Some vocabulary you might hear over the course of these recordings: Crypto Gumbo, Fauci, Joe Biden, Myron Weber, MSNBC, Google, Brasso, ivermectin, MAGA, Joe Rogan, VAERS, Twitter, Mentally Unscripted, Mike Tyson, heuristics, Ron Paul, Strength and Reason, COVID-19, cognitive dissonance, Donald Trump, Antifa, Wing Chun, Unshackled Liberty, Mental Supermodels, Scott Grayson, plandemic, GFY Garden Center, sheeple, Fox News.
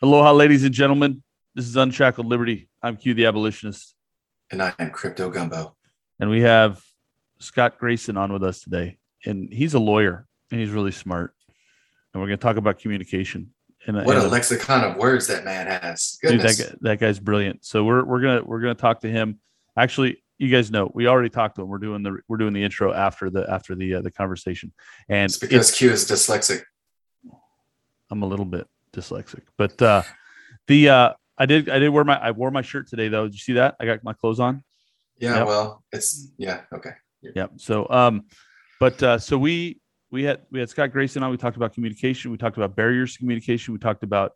Aloha, ladies and gentlemen. This is Unshackled Liberty. I'm Q, the abolitionist. And I am Crypto Gumbo. And we have Scott Grayson on with us today. And he's a lawyer, and he's really smart. And we're going to talk about communication. And what a lexicon of words that man has. Goodness. Dude, that guy's brilliant. So we're gonna talk to him. Actually, you guys know we already talked to him. We're doing the intro after the conversation. And it's because Q is dyslexic. I'm a little bit dyslexic, but I wore my shirt today though. Did you see that? I got my clothes on. Yeah. Yep. Well, it's yeah. Okay. Yeah. So we had Scott Grayson on. We talked about communication. We talked about barriers to communication. We talked about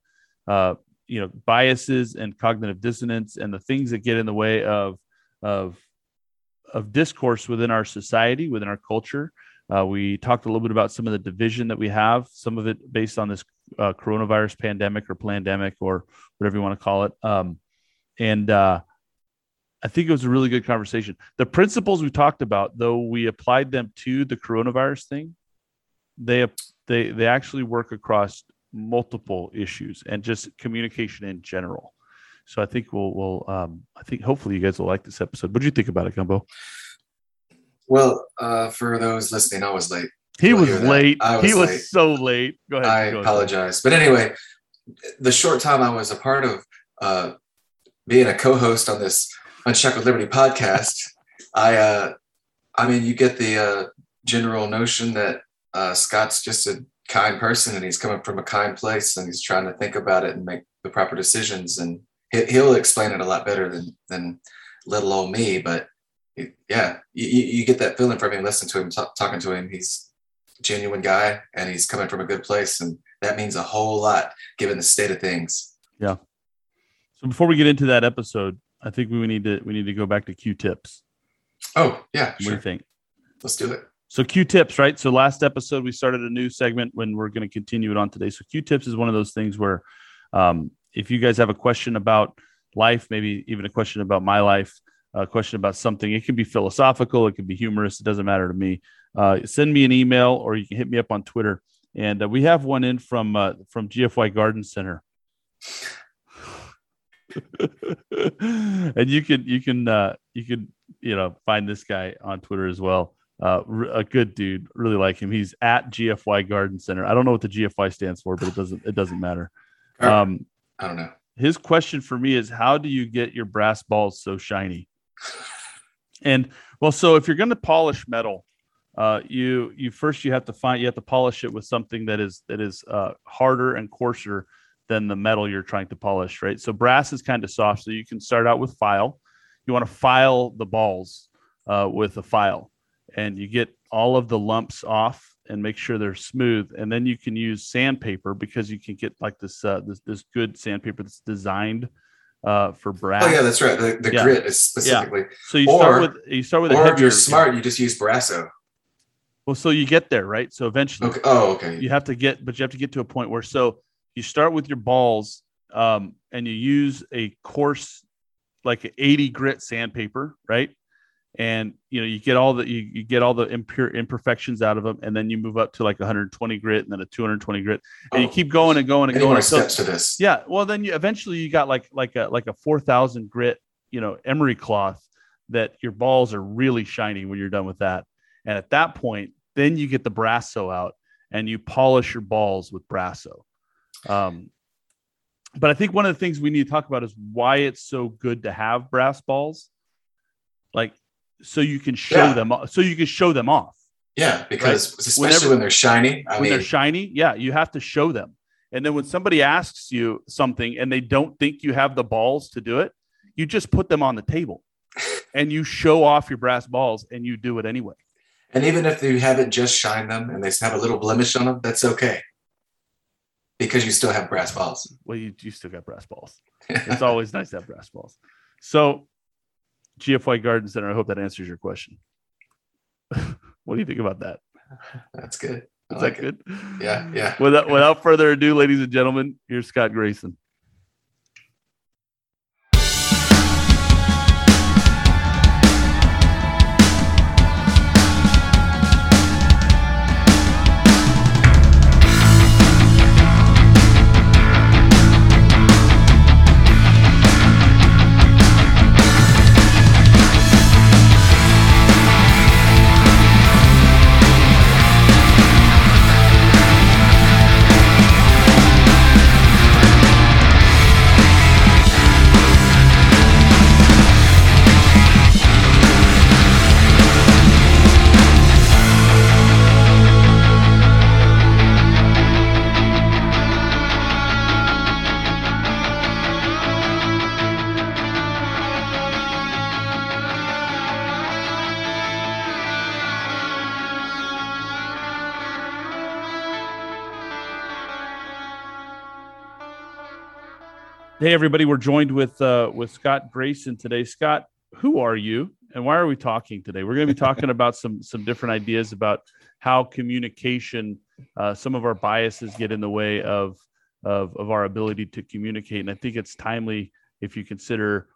biases and cognitive dissonance and the things that get in the way of discourse within our society, within our culture. We talked a little bit about some of the division that we have, some of it based on this coronavirus pandemic or plandemic or whatever you want to call it. I think it was a really good conversation. The principles we talked about, though we applied them to the coronavirus thing, they actually work across multiple issues and just communication in general. So I think we'll hopefully you guys will like this episode. What do you think about it, Gumbo? Well, for those listening, I was late. He was so late. Go ahead. I apologize. But anyway, the short time I was a part of being a co-host on this Unshackled Liberty podcast, I mean, you get the general notion that Scott's just a kind person and he's coming from a kind place and he's trying to think about it and make the proper decisions. And he'll explain it a lot better than little old me. But yeah, you get that feeling from him, listening to him, talking to him. He's a genuine guy and he's coming from a good place. And that means a whole lot given the state of things. Yeah. So before we get into that episode, I think we need to go back to Q-tips. Oh, yeah. What do you think? Let's do it. So Q-tips, right? So last episode, we started a new segment when we're going to continue it on today. So Q-tips is one of those things where if you guys have a question about life, maybe even a question about my life, a question about something, it can be philosophical, it can be humorous, it doesn't matter to me. Send me an email or you can hit me up on Twitter. And we have one in from GFY Garden Center. And you can find this guy on Twitter as well. A good dude, really like him. He's at GFY Garden Center. I don't know what the GFY stands for, but it doesn't matter. I don't know. His question for me is, how do you get your brass balls so shiny? And well, so if you're going to polish metal, you have to polish it with something that is harder and coarser than the metal you're trying to polish, right? So brass is kind of soft, so you can start out with file. You want to file the balls with a file. And you get all of the lumps off and make sure they're smooth. And then you can use sandpaper because you can get like this good sandpaper that's designed for brass. Oh yeah, that's right. The grit is specifically. Yeah. So you start with. Or if you're smart, you just use Brasso. Well, so you get there, right? So eventually. Okay. Oh, okay. You have to get to a point where so you start with your balls and you use a coarse, like an 80 grit sandpaper, right? And you get all the imperfections out of them, and then you move up to like 120 grit, and then a 220 grit, and you keep going and going and going. Steps to this. Yeah, well, then you got like a 4,000 grit, emery cloth that your balls are really shiny when you're done with that. And at that point, then you get the Brasso out and you polish your balls with Brasso. But I think one of the things we need to talk about is why it's so good to have brass balls, like. So you can show them. So you can show them off. Yeah, because right? Especially when they're shiny. They're shiny, yeah, you have to show them. And then when somebody asks you something and they don't think you have the balls to do it, you just put them on the table, and you show off your brass balls, and you do it anyway. And even if you haven't just shined them and they have a little blemish on them, that's okay, because you still have brass balls. Well, you still got brass balls. It's always nice to have brass balls. So. GFY Garden Center. I hope that answers your question. What do you think about that? That's good. Is that good? Yeah, yeah. Without further ado, ladies and gentlemen, here's Scott Grayson. Hey, everybody, we're joined with Scott Grayson today. Scott, who are you and why are we talking today? We're going to be talking about some different ideas about how communication, some of our biases get in the way of our ability to communicate. And I think it's timely if you consider,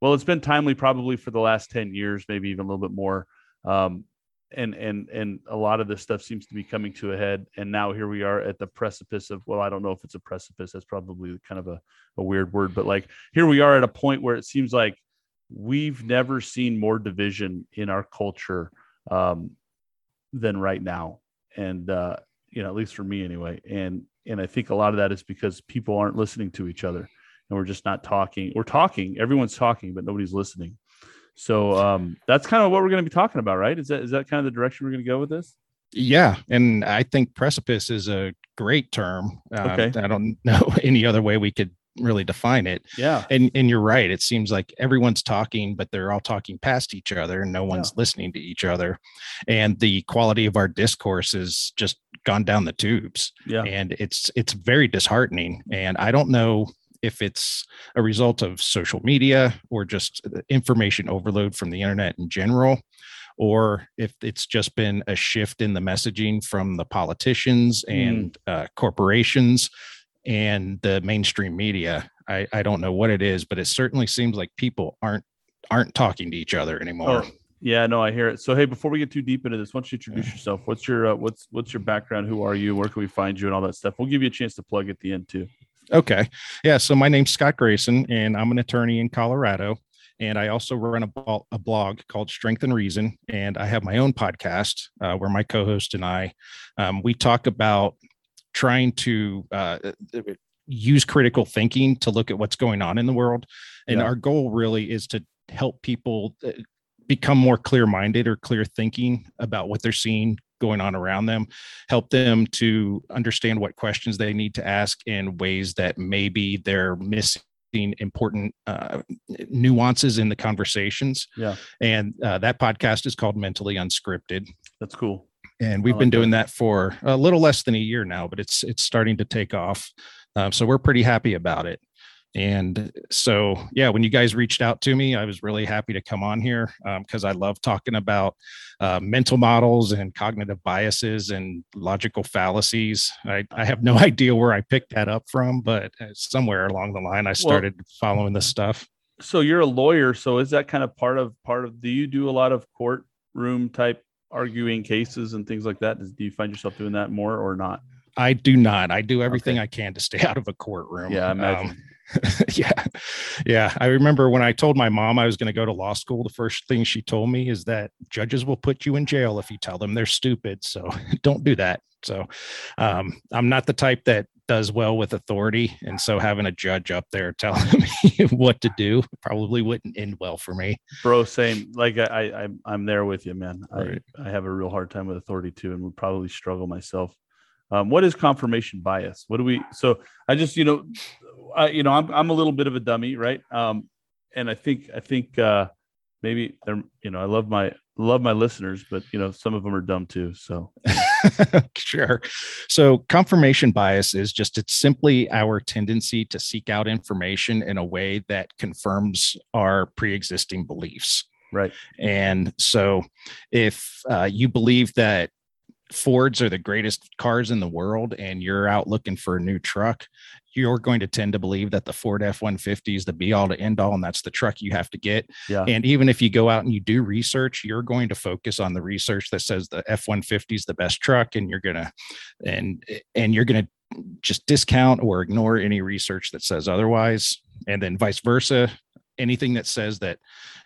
well, it's been timely probably for the last 10 years, maybe even a little bit more. And a lot of this stuff seems to be coming to a head. And now here we are at the precipice of, well, I don't know if it's a precipice. That's probably kind of a weird word, but like here we are at a point where it seems like we've never seen more division in our culture than right now. And, at least for me anyway. And I think a lot of that is because people aren't listening to each other and we're just not talking. We're talking, everyone's talking, but nobody's listening. So that's kind of what we're going to be talking about, right? Is that kind of the direction we're going to go with this? Yeah. And I think precipice is a great term. Okay. I don't know any other way we could really define it. Yeah. And you're right. It seems like everyone's talking, but they're all talking past each other and no one's listening to each other. And the quality of our discourse has just gone down the tubes. Yeah. And it's very disheartening. And I don't know if it's a result of social media or just information overload from the internet in general, or if it's just been a shift in the messaging from the politicians and corporations and the mainstream media. I don't know what it is, but it certainly seems like people aren't talking to each other anymore. Oh, yeah, no, I hear it. So, hey, before we get too deep into this, why don't you introduce yourself? What's your what's your background? Who are you? Where can we find you and all that stuff? We'll give you a chance to plug at the end too. Okay. Yeah. So my name's Scott Grayson and I'm an attorney in Colorado. And I also run a blog called Strength and Reason. And I have my own podcast where my co-host and I, we talk about trying to use critical thinking to look at what's going on in the world. And our goal really is to help people become more clear-minded or clear thinking about what they're seeing going on around them, help them to understand what questions they need to ask in ways that maybe they're missing important nuances in the conversations. Yeah. And that podcast is called Mentally Unscripted. That's cool. And we've been doing that for a little less than a year now, but it's starting to take off. So we're pretty happy about it. And so, yeah, when you guys reached out to me, I was really happy to come on here because I love talking about mental models and cognitive biases and logical fallacies. I have no idea where I picked that up from, but somewhere along the line, I started following this stuff. So you're a lawyer. So is that kind of part of, do you do a lot of courtroom type arguing cases and things like that? Do you find yourself doing that more or not? I do not. I do everything I can to stay out of a courtroom. Yeah, I imagine. Yeah. I remember when I told my mom I was going to go to law school, the first thing she told me is that judges will put you in jail if you tell them they're stupid. So don't do that. So I'm not the type that does well with authority. And so having a judge up there telling me what to do probably wouldn't end well for me. Bro, same. Like I'm there with you, man. Right. I have a real hard time with authority too, and would probably struggle myself. What is confirmation bias? So I just, I'm a little bit of a dummy, right? And I think maybe they're, I love my listeners, but some of them are dumb too. So sure. So confirmation bias is it's simply our tendency to seek out information in a way that confirms our pre-existing beliefs. Right. And so if you believe that Fords are the greatest cars in the world and you're out looking for a new truck, you're going to tend to believe that the Ford F-150 is the be all to end all. And that's the truck you have to get. Yeah. And even if you go out and you do research, you're going to focus on the research that says the F-150 is the best truck. And you're going to just discount or ignore any research that says otherwise. And then vice versa. Anything that says that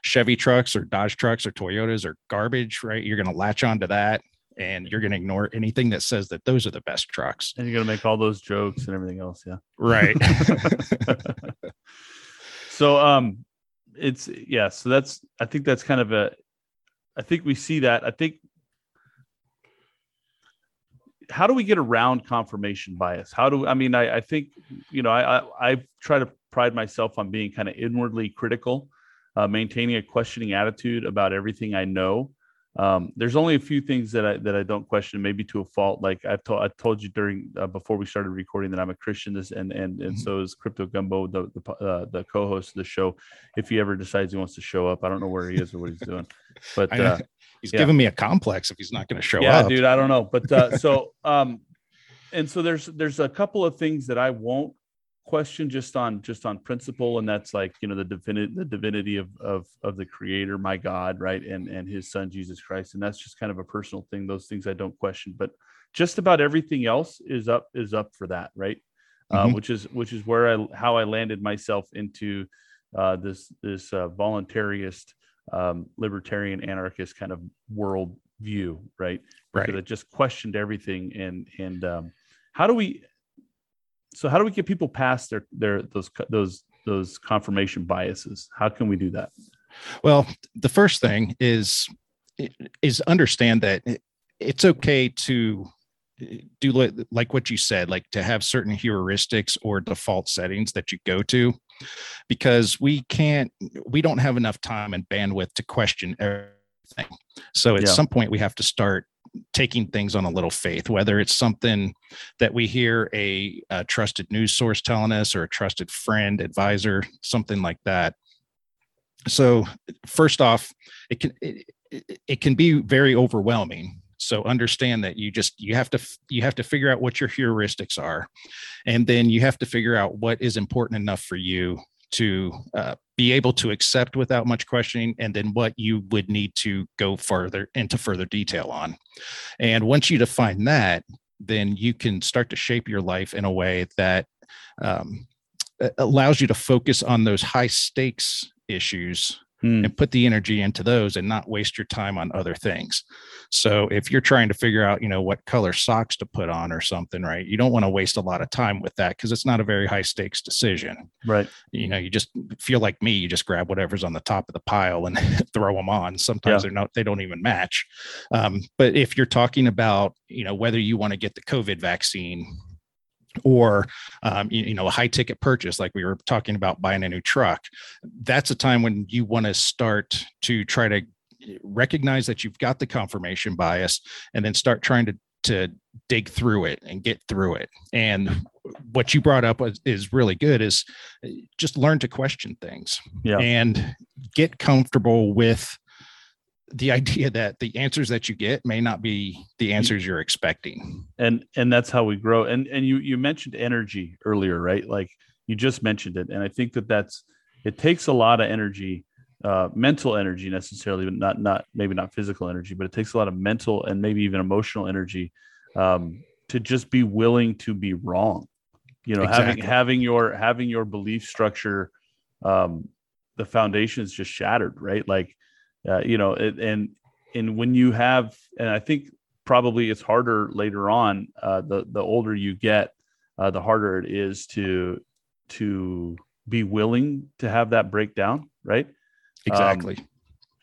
Chevy trucks or Dodge trucks or Toyotas are garbage, right? You're going to latch onto that. And you're going to ignore anything that says that those are the best trucks. And you're going to make all those jokes and everything else. Yeah. Right. So, so I think that's kind of I think we see that. I think, how do we get around confirmation bias? I try to pride myself on being kind of inwardly critical, maintaining a questioning attitude about everything I know. There's only a few things that I don't question, maybe to a fault. Like I told you during before we started recording that I'm a Christian, and mm-hmm. so is Crypto Gumbo, the co-host of the show. If he ever decides he wants to show up, I don't know where he is or what he's doing, but he's giving me a complex if he's not going to show up. Yeah, dude, I don't know, but and so there's a couple of things that I won't question just on principle, and that's like, you know, the divinity of the Creator, my God, right, and his Son Jesus Christ, and that's just kind of a personal thing. Those things I don't question, but just about everything else is up for that, right? Mm-hmm. Which is where how I landed myself into this voluntarist, libertarian, anarchist kind of world view, right? Right. Because I just questioned everything, and how do we get people past those confirmation biases? How can we do that? Well, the first thing is understand that it's okay to do like what you said, like to have certain heuristics or default settings that you go to, because we don't have enough time and bandwidth to question everything. So at some point we have to start taking things on a little faith, whether it's something that we hear a trusted news source telling us or a trusted friend, advisor, something like that. So first off, it can be very overwhelming. So understand that you have to figure out what your heuristics are, and then you have to figure out what is important enough for you to be able to accept without much questioning, and then what you would need to go further into further detail on. And once you define that, then you can start to shape your life in a way that allows you to focus on those high stakes issues and put the energy into those and not waste your time on other things. So if you're trying to figure out, you know, what color socks to put on or something, right, you don't want to waste a lot of time with that because it's not a very high stakes decision. Right. You know, you just feel like me, you just grab whatever's on the top of the pile and throw them on. Sometimes they don't even match. But if you're talking about, you know, whether you want to get the COVID vaccine or, a high ticket purchase, like we were talking about buying a new truck, that's a time when you want to start to try to recognize that you've got the confirmation bias and then start trying to dig through it and get through it. And what you brought up is really good, is just learn to question things and get comfortable with the idea that the answers that you get may not be the answers you're expecting. And that's how we grow. And you mentioned energy earlier, right? Like you just mentioned it. And I think it takes a lot of energy, mental energy necessarily, but maybe not physical energy, but it takes a lot of mental and maybe even emotional energy, to just be willing to be wrong. You know, exactly. having your belief structure, the foundation is just shattered, right? Like, and when you have, and I think probably it's harder later on, the older you get, the harder it is to be willing to have that breakdown. Right. Exactly.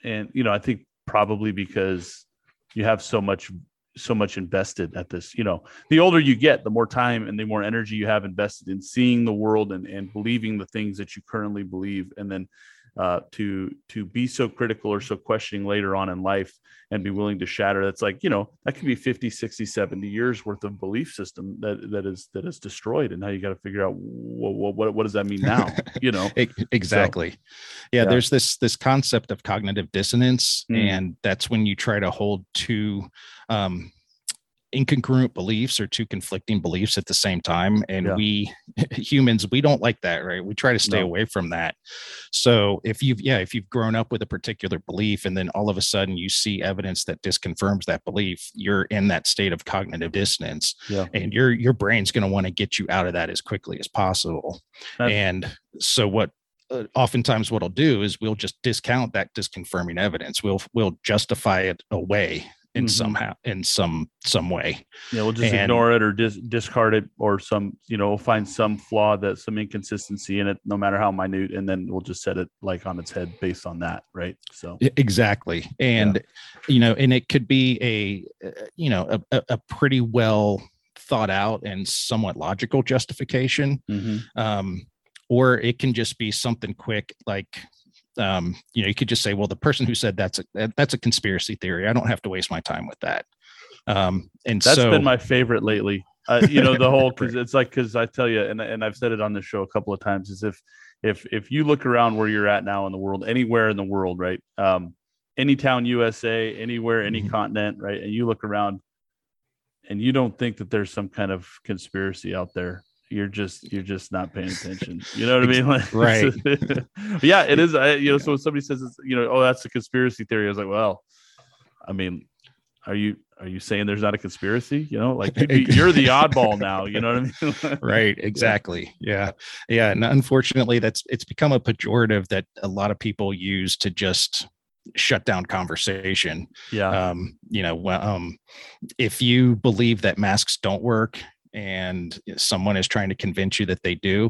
And, you know, I think probably because you have so much invested at this, you know, the older you get, the more time and the more energy you have invested in seeing the world and believing the things that you currently believe. And then, to be so critical or so questioning later on in life and be willing to shatter. That's like, you know, that could be 50, 60, 70 years worth of belief system that is destroyed. And now you got to figure out what does that mean now? You know, exactly. So, yeah. There's this concept of cognitive dissonance. And that's when you try to hold two, incongruent beliefs or two conflicting beliefs at the same time. And we humans, we don't like that, right? We try to stay away from that. So if you've grown up with a particular belief and then all of a sudden you see evidence that disconfirms that belief, you're in that state of cognitive dissonance and your brain's going to want to get you out of that as quickly as possible. And so oftentimes what'll do is we'll just discount that disconfirming evidence. We'll justify it away in some way. Yeah. We'll just ignore it or discard it, or we'll find some flaw, that some inconsistency in it, no matter how minute. And then we'll just set it like on its head based on that. Right. So exactly. And, and it could be a pretty well thought out and somewhat logical justification. Or it can just be something quick, like, You know, you could just say, well, the person who said that's a conspiracy theory. I don't have to waste my time with that. And that's been my favorite lately. You know, the whole, because I tell you, and I've said it on this show a couple of times, is if you look around where you're at now in the world, anywhere in the world, right? Any town, USA, anywhere, any continent, right? And you look around and you don't think that there's some kind of conspiracy out there. You're just not paying attention. You know what I mean? Like, right. Yeah, it is. So when somebody says, it's, you know, oh, that's a conspiracy theory, I was like, well, I mean, are you saying there's not a conspiracy? You know, like you're the oddball now, you know what I mean? Right. Exactly. Yeah. Yeah. And unfortunately it's become a pejorative that a lot of people use to just shut down conversation. Yeah. You know, well, if you believe that masks don't work and someone is trying to convince you that they do,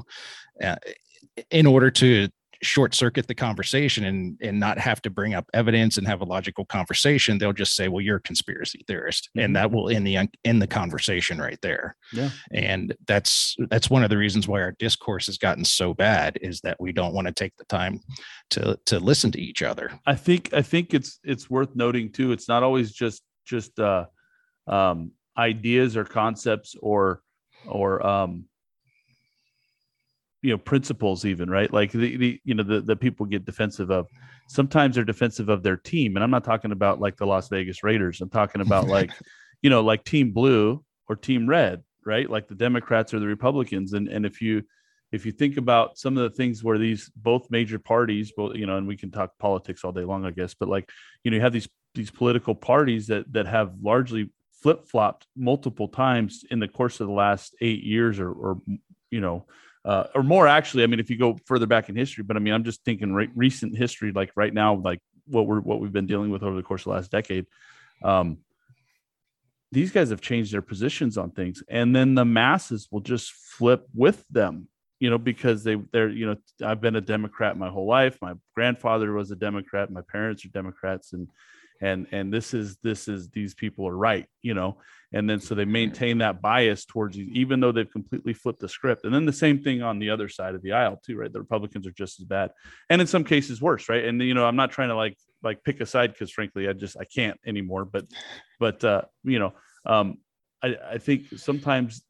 in order to short circuit the conversation and not have to bring up evidence and have a logical conversation, they'll just say, well, you're a conspiracy theorist. Mm-hmm. And that will end the conversation right there. Yeah. And that's one of the reasons why our discourse has gotten so bad, is that we don't want to take the time to listen to each other. I think it's worth noting too. It's not always just ideas or concepts or you know, principles even, right? Like the people get defensive of, sometimes they're defensive of their team. And I'm not talking about like the Las Vegas Raiders. I'm talking about like, you know, like team blue or team red, right? Like the Democrats or the Republicans. And if you think about some of the things where these both major parties, you know, and we can talk politics all day long, I guess, but like, you know, you have these political parties that have largely flip-flopped multiple times in the course of the last 8 years or you know, or more actually. I mean, if you go further back in history, but I mean, I'm just thinking recent history, like right now, like what we've been dealing with over the course of the last decade. These guys have changed their positions on things, and then the masses will just flip with them, you know, because they're, you know, I've been a Democrat my whole life. My grandfather was a Democrat. My parents are Democrats, and this is these people are right, you know, and then so they maintain that bias towards you, even though they've completely flipped the script. And then the same thing on the other side of the aisle too, right? The Republicans are just as bad, and in some cases worse, right? And you know, I'm not trying to like pick a side, because frankly I can't anymore, but you know, I think sometimes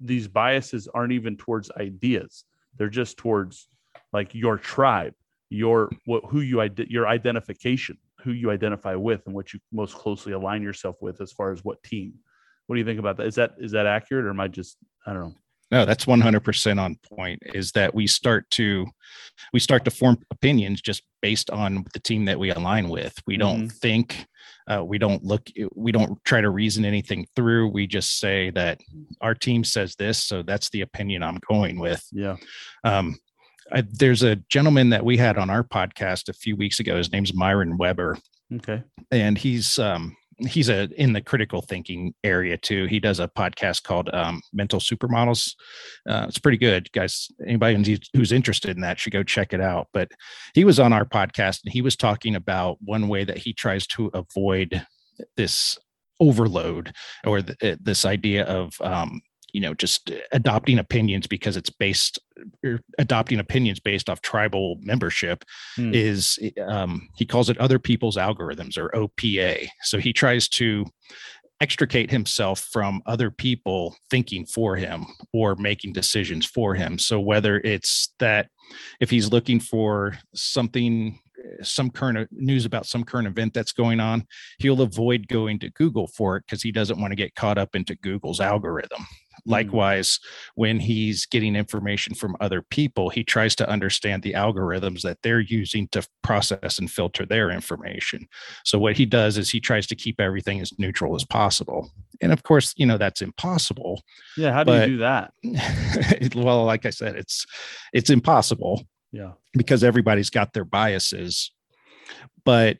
these biases aren't even towards ideas, they're just towards like your tribe, your identification, who you identify with and what you most closely align yourself with as far as what team. What do you think about that? Is that accurate, or am I just, I don't know? No, that's 100% on point, is that we start to form opinions just based on the team that we align with. We don't think, we don't try to reason anything through. We just say that our team says this, so that's the opinion I'm going with. Yeah. There's a gentleman that we had on our podcast a few weeks ago. His name's Myron Weber. Okay. And he's in the critical thinking area too. He does a podcast called Mental Supermodels. It's pretty good, guys. Anybody who's interested in that should go check it out. But he was on our podcast, and he was talking about one way that he tries to avoid this overload, or this idea of, you know, just adopting opinions because it's based, or adopting opinions based off tribal membership, is, he calls it other people's algorithms, or OPA. So he tries to extricate himself from other people thinking for him or making decisions for him. So whether it's that, if he's looking for something, some current news about some current event that's going on, he'll avoid going to Google for it because he doesn't want to get caught up into Google's algorithm. Likewise, when he's getting information from other people, he tries to understand the algorithms that they're using to process and filter their information. So what he does is he tries to keep everything as neutral as possible. And of course, you know, that's impossible. Yeah. How do you do that? Well, like I said, it's impossible. Yeah, because everybody's got their biases. But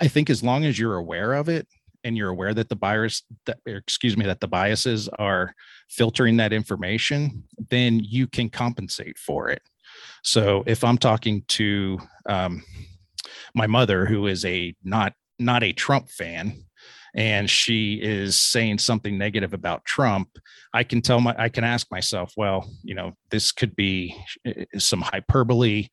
I think as long as you're aware of it, and you're aware that the biases are filtering that information, then you can compensate for it. So if I'm talking to my mother, who is not a Trump fan, and she is saying something negative about Trump, I can ask myself, well, you know, this could be some hyperbole.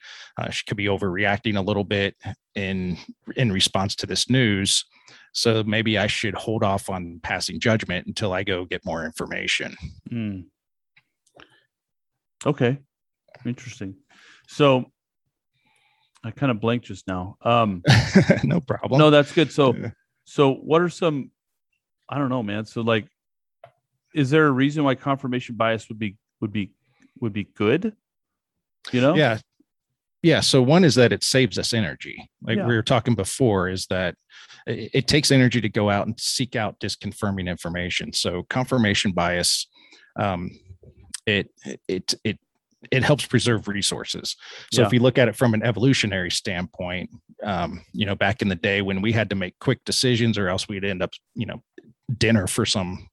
She could be overreacting a little bit in response to this news. So maybe I should hold off on passing judgment until I go get more information. Mm. Okay. Interesting. So I kind of blanked just now. No problem. No, that's good. So what are some, I don't know, man. So like, is there a reason why confirmation bias would be good? You know? Yeah. Yeah. So one is that it saves us energy. Like we were talking before, is that it takes energy to go out and seek out disconfirming information. So confirmation bias, it helps preserve resources. So if you look at it from an evolutionary standpoint, you know, back in the day when we had to make quick decisions or else we'd end up, you know, dinner for some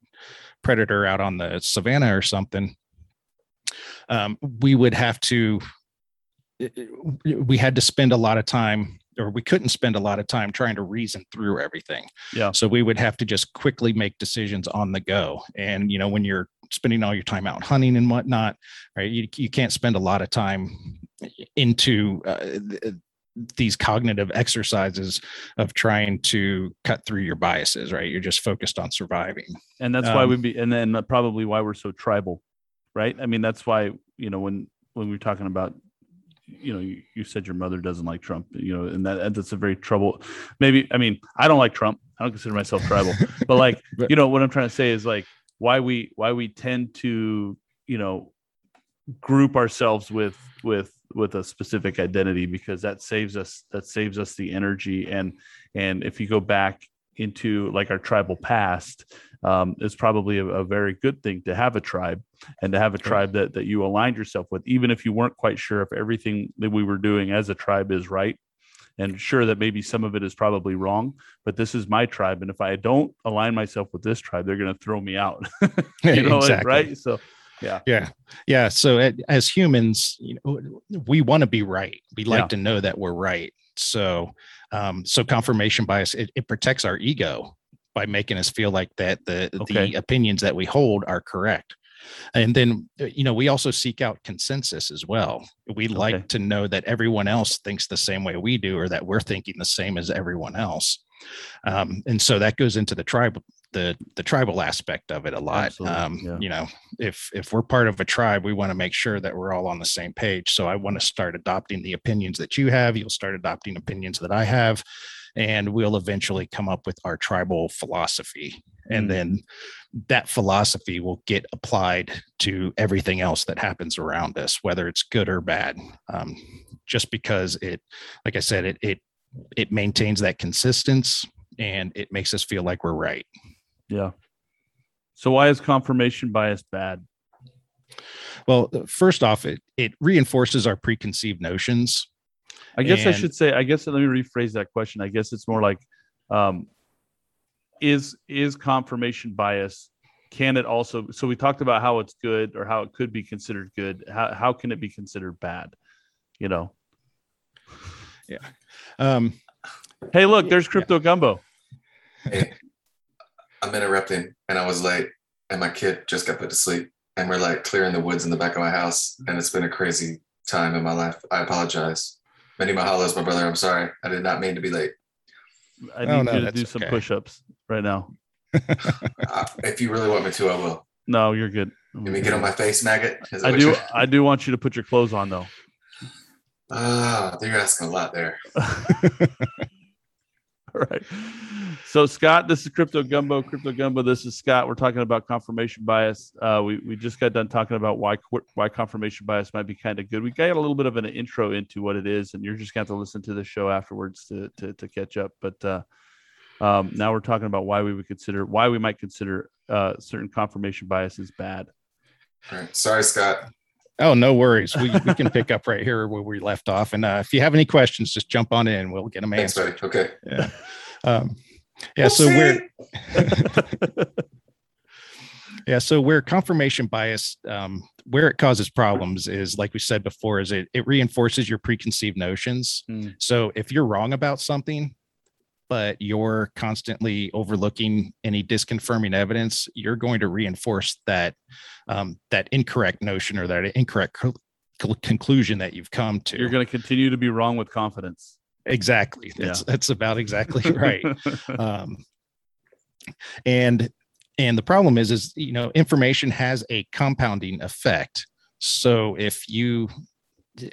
predator out on the savannah or something, we had to spend a lot of time, or we couldn't spend a lot of time trying to reason through everything. Yeah. So we would have to just quickly make decisions on the go. And, you know, when you're spending all your time out hunting and whatnot, right, you can't spend a lot of time into these cognitive exercises of trying to cut through your biases, right? You're just focused on surviving. And that's why and then probably why we're so tribal, right? I mean, that's why, you know, when we're talking about, you know, you said your mother doesn't like Trump, you know, and that's a very trouble. Maybe, I mean, I don't like Trump. I don't consider myself tribal, but like, you know, what I'm trying to say is like, why we tend to, you know, group ourselves with a specific identity, because that saves us the energy. And if you go back into like our tribal past, it's probably a very good thing to have a tribe, and to have a tribe that you aligned yourself with, even if you weren't quite sure if everything that we were doing as a tribe is right. And sure that maybe some of it is probably wrong, but this is my tribe. And if I don't align myself with this tribe, they're going to throw me out, you know, exactly. Right? So, yeah. So as humans, you know, we want to be right. We like to know that we're right. So, confirmation bias, it protects our ego by making us feel like that the opinions that we hold are correct. And then, you know, we also seek out consensus as well. We like to know that everyone else thinks the same way we do, or that we're thinking the same as everyone else. And so that goes into the tribe, the tribal aspect of it a lot. You know, if we're part of a tribe, we want to make sure that we're all on the same page. So I want to start adopting the opinions that you have. You'll start adopting opinions that I have, and we'll eventually come up with our tribal philosophy. And then that philosophy will get applied to everything else that happens around us, whether it's good or bad. Just because it, like I said, it maintains that consistency, and it makes us feel like we're right. Yeah. So why is confirmation bias bad? Well, first off, it reinforces our preconceived notions. Let me rephrase that question. I guess it's more like, is confirmation bias, can it also, so we talked about how it's good or how it could be considered good. How can it be considered bad? You know? Yeah. Hey, look, there's Crypto Gumbo. Hey, I'm interrupting, and I was late, and my kid just got put to sleep, and we're like clearing the woods in the back of my house, and it's been a crazy time in my life. I apologize. Many mahalos, my brother. I'm sorry. I did not mean to be late. I need you to do some push-ups right now. If you really want me to, I will. No, you're good. Let me get on my face, maggot. I do want you to put your clothes on, though. You're asking a lot there. All right. So, Scott, this is Crypto Gumbo. Crypto Gumbo, this is Scott. We're talking about confirmation bias. We just got done talking about why confirmation bias might be kind of good. We got a little bit of an intro into what it is, and you're just going to have to listen to the show afterwards to catch up. But now we're talking about why we might consider certain confirmation bias is bad. All right. Sorry, Scott. Oh, no worries. We can pick up right here where we left off. And if you have any questions, just jump on in. We'll get them answered. Thanks, buddy. Okay. Yeah. So where confirmation bias, where it causes problems is, like we said before, is it reinforces your preconceived notions. So if you're wrong about something, but you're constantly overlooking any disconfirming evidence, you're going to reinforce that that incorrect notion or that incorrect conclusion that you've come to. You're going to continue to be wrong with confidence. Exactly. That's about exactly right. And the problem is, you know, information has a compounding effect. So if you,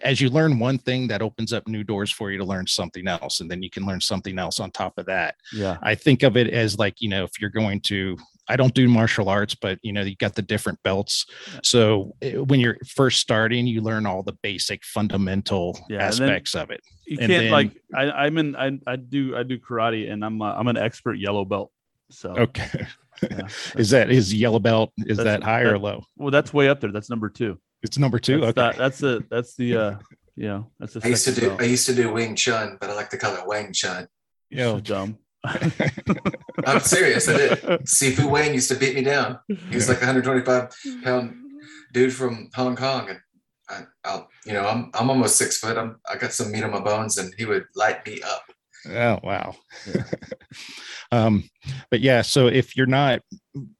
as you learn one thing, that opens up new doors for you to learn something else. And then you can learn something else on top of that. Yeah. I think of it as like, you know, if you're going to, I don't do martial arts, but you know, you got the different belts. Yeah. So when you're first starting, you learn all the basic fundamental aspects of it. You and can't then, like, I do karate and I'm an expert yellow belt. So, okay. Yeah, is yellow belt, is that high or low? Well, that's way up there. That's number 2. It's number 2. That's the I used to do Wing Chun, but I like to call it Wang Chun. Yo, so dumb. I'm serious. I did. Sifu Wang used to beat me down. He was like 125-pound dude from Hong Kong, and I'm almost 6 foot. I got some meat on my bones, and he would light me up. Oh, wow. Yeah. But yeah, so if you're not,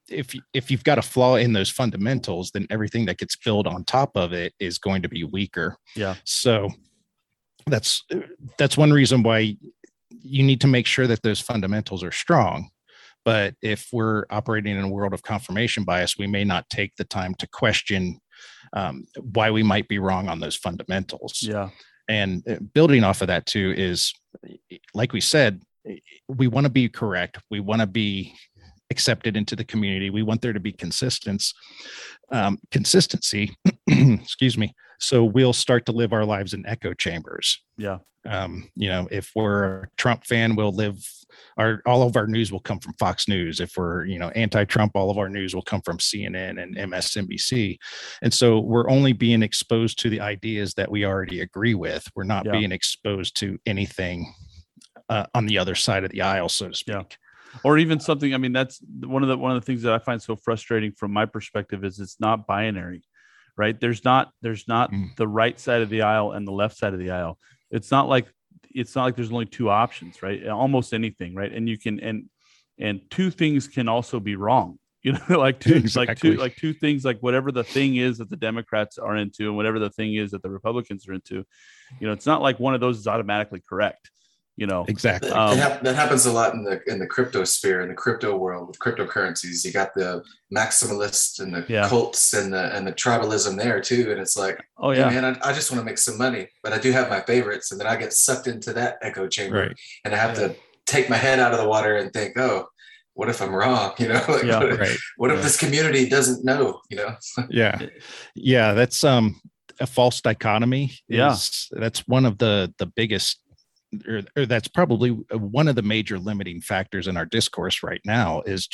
if you've got a flaw in those fundamentals, then everything that gets built on top of it is going to be weaker. Yeah. So that's one reason why you need to make sure that those fundamentals are strong. But if we're operating in a world of confirmation bias, we may not take the time to question why we might be wrong on those fundamentals. Yeah. And building off of that too is, like we said, we want to be correct. We want to be accepted into the community. We want there to be consistency, excuse me. So we'll start to live our lives in echo chambers. Yeah. You know, if we're a Trump fan, we'll live all of our news will come from Fox News. If we're, you know, anti-Trump, all of our news will come from CNN and MSNBC. And so we're only being exposed to the ideas that we already agree with. We're not being exposed to anything on the other side of the aisle, so to speak. Yeah. Or even something. I mean, that's one of the things that I find so frustrating from my perspective is it's not binary, right? There's not the right side of the aisle and the left side of the aisle. It's not like there's only two options, right? Almost anything, right? And you can and two things can also be wrong, you know, like two things, like whatever the thing is that the Democrats are into and whatever the thing is that the Republicans are into, you know, it's not like one of those is automatically correct, you know. Exactly. That happens a lot in the crypto sphere, in the crypto world with cryptocurrencies. You got the maximalists and the cults and the tribalism there too, and it's like, oh yeah, hey man, I just want to make some money, but I do have my favorites, and then I get sucked into that echo chamber, right? And I have to take my head out of the water and think, oh, what if I'm wrong? You know, like, what if this community doesn't know? You know, yeah. That's a false dichotomy. Yeah, that's one of the biggest. Or that's probably one of the major limiting factors in our discourse right now is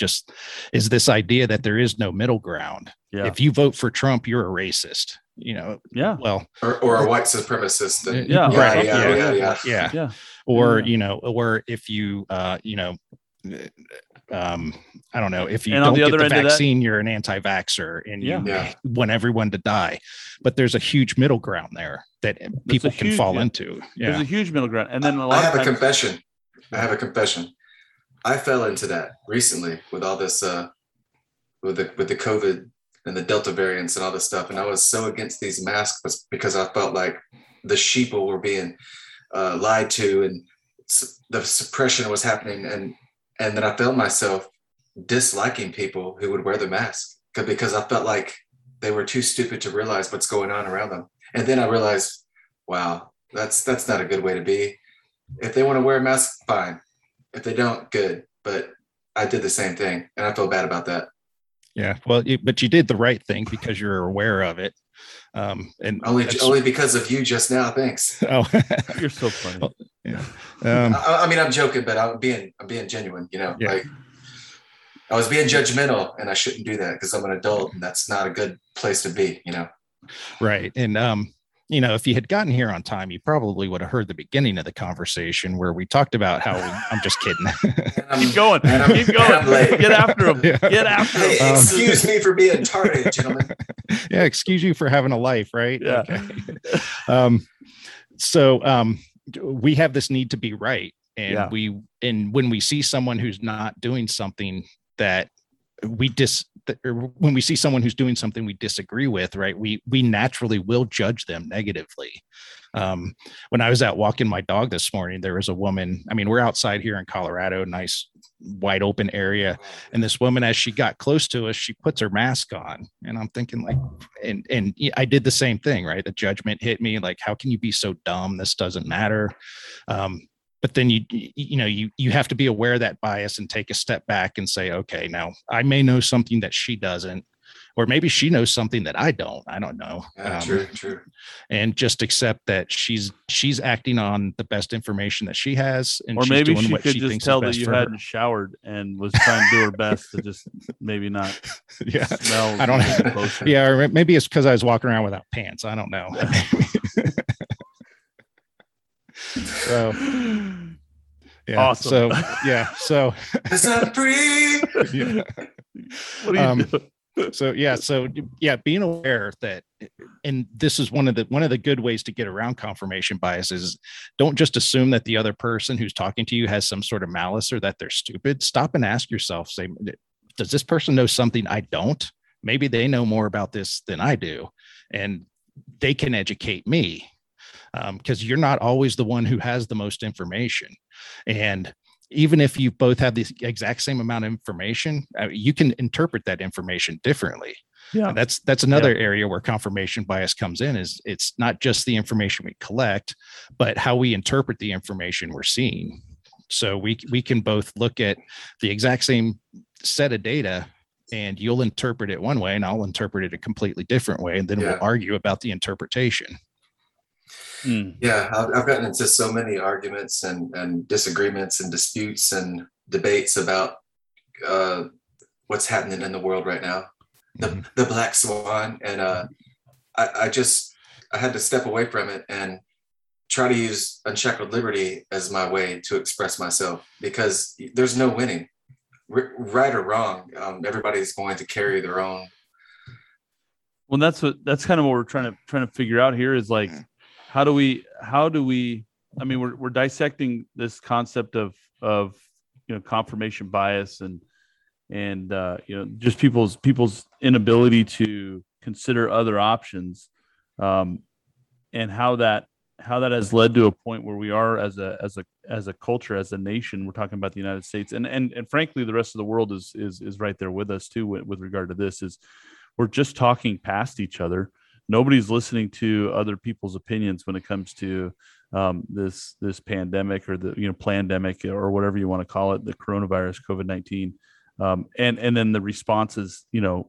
this idea that there is no middle ground. Yeah. If you vote for Trump, you're a racist, you know? Yeah. Well, or a white supremacist. Or, you know, or if you, you know, I don't know, if you don't get the vaccine, you're an anti-vaxxer and you want everyone to die. But there's a huge middle ground there that people can fall into. Yeah. There's a huge middle ground. And then I have a confession. I fell into that recently with all this, with the COVID and the Delta variants and all this stuff. And I was so against these masks because I felt like the sheeple were being lied to and the suppression was happening. And then I found myself disliking people who would wear the mask because I felt like they were too stupid to realize what's going on around them. And then I realized, wow, that's not a good way to be. If they want to wear a mask, fine. If they don't, good. But I did the same thing, and I feel bad about that. Yeah, well, but you did the right thing because you're aware of it. And only because of you just now. Thanks. Oh, you're so funny. Well, yeah. I mean, I'm joking, but I'm being genuine, you know, like I was being judgmental and I shouldn't do that because I'm an adult and that's not a good place to be, you know? Right. And, you know, if you had gotten here on time, you probably would have heard the beginning of the conversation where we talked about how I'm just kidding. Keep going. Get after him. Yeah. Get after him. Hey, excuse me for being tardy, gentlemen. Yeah, excuse you for having a life, right? Yeah. Okay. So we have this need to be right. And when we see someone who's not doing something that we when we see someone who's doing something we disagree with, right, we naturally will judge them negatively. When I was out walking my dog this morning, there was a woman, I mean, we're outside here in Colorado, nice wide open area. And this woman, as she got close to us, she puts her mask on, and I'm thinking like, and I did the same thing, right? The judgment hit me like, how can you be so dumb? This doesn't matter. But then you have to be aware of that bias and take a step back and say, okay, now I may know something that she doesn't, or maybe she knows something that I don't know. True. And just accept that she's acting on the best information that she has. And or she's maybe doing she what could she just tell that you hadn't showered and was trying to do her best to just maybe not. Yeah. Smell. I don't know. Yeah. Or maybe it's because I was walking around without pants. I don't know. Yeah. So yeah, awesome. So it's not free. Yeah. What do you do? So being aware that, and this is one of the good ways to get around confirmation bias is don't just assume that the other person who's talking to you has some sort of malice or that they're stupid. Stop and ask yourself, say, does this person know something I don't? Maybe they know more about this than I do, and they can educate me. Because you're not always the one who has the most information. And even if you both have the exact same amount of information, you can interpret that information differently. Yeah. And that's another area where confirmation bias comes in, is it's not just the information we collect, but how we interpret the information we're seeing. So we can both look at the exact same set of data, and you'll interpret it one way and I'll interpret it a completely different way. And then we'll argue about the interpretation. Yeah, I've gotten into so many arguments and disagreements and disputes and debates about what's happening in the world right now, the black swan. And I had to step away from it and try to use Unshackled Liberty as my way to express myself, because there's no winning, right or wrong. Everybody's going to carry their own. Well, that's kind of what we're trying to figure out here is like, How do we? I mean, we're dissecting this concept of confirmation bias and just people's inability to consider other options, and how that has led to a point where we are as a culture, as a nation. We're talking about the United States, and frankly, the rest of the world is right there with us too with regard to this. Is we're just talking past each other. Nobody's listening to other people's opinions when it comes to this pandemic or the plandemic or whatever you want to call it, the coronavirus, COVID-19, and then the responses to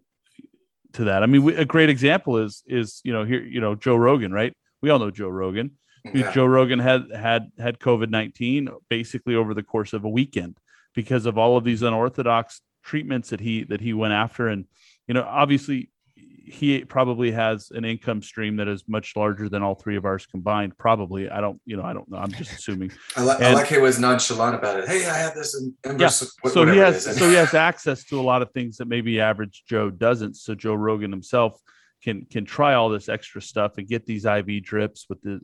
that. I mean, a great example is Joe Rogan, right? We all know Joe Rogan. Yeah. Joe Rogan had COVID-19 basically over the course of a weekend because of all of these unorthodox treatments that he went after, and obviously. He probably has an income stream that is much larger than all three of ours combined. Probably. I don't know. I'm just assuming. I like he was nonchalant about it. Hey, I have this. So he has access to a lot of things that maybe average Joe doesn't. So Joe Rogan himself can try all this extra stuff and get these IV drips with the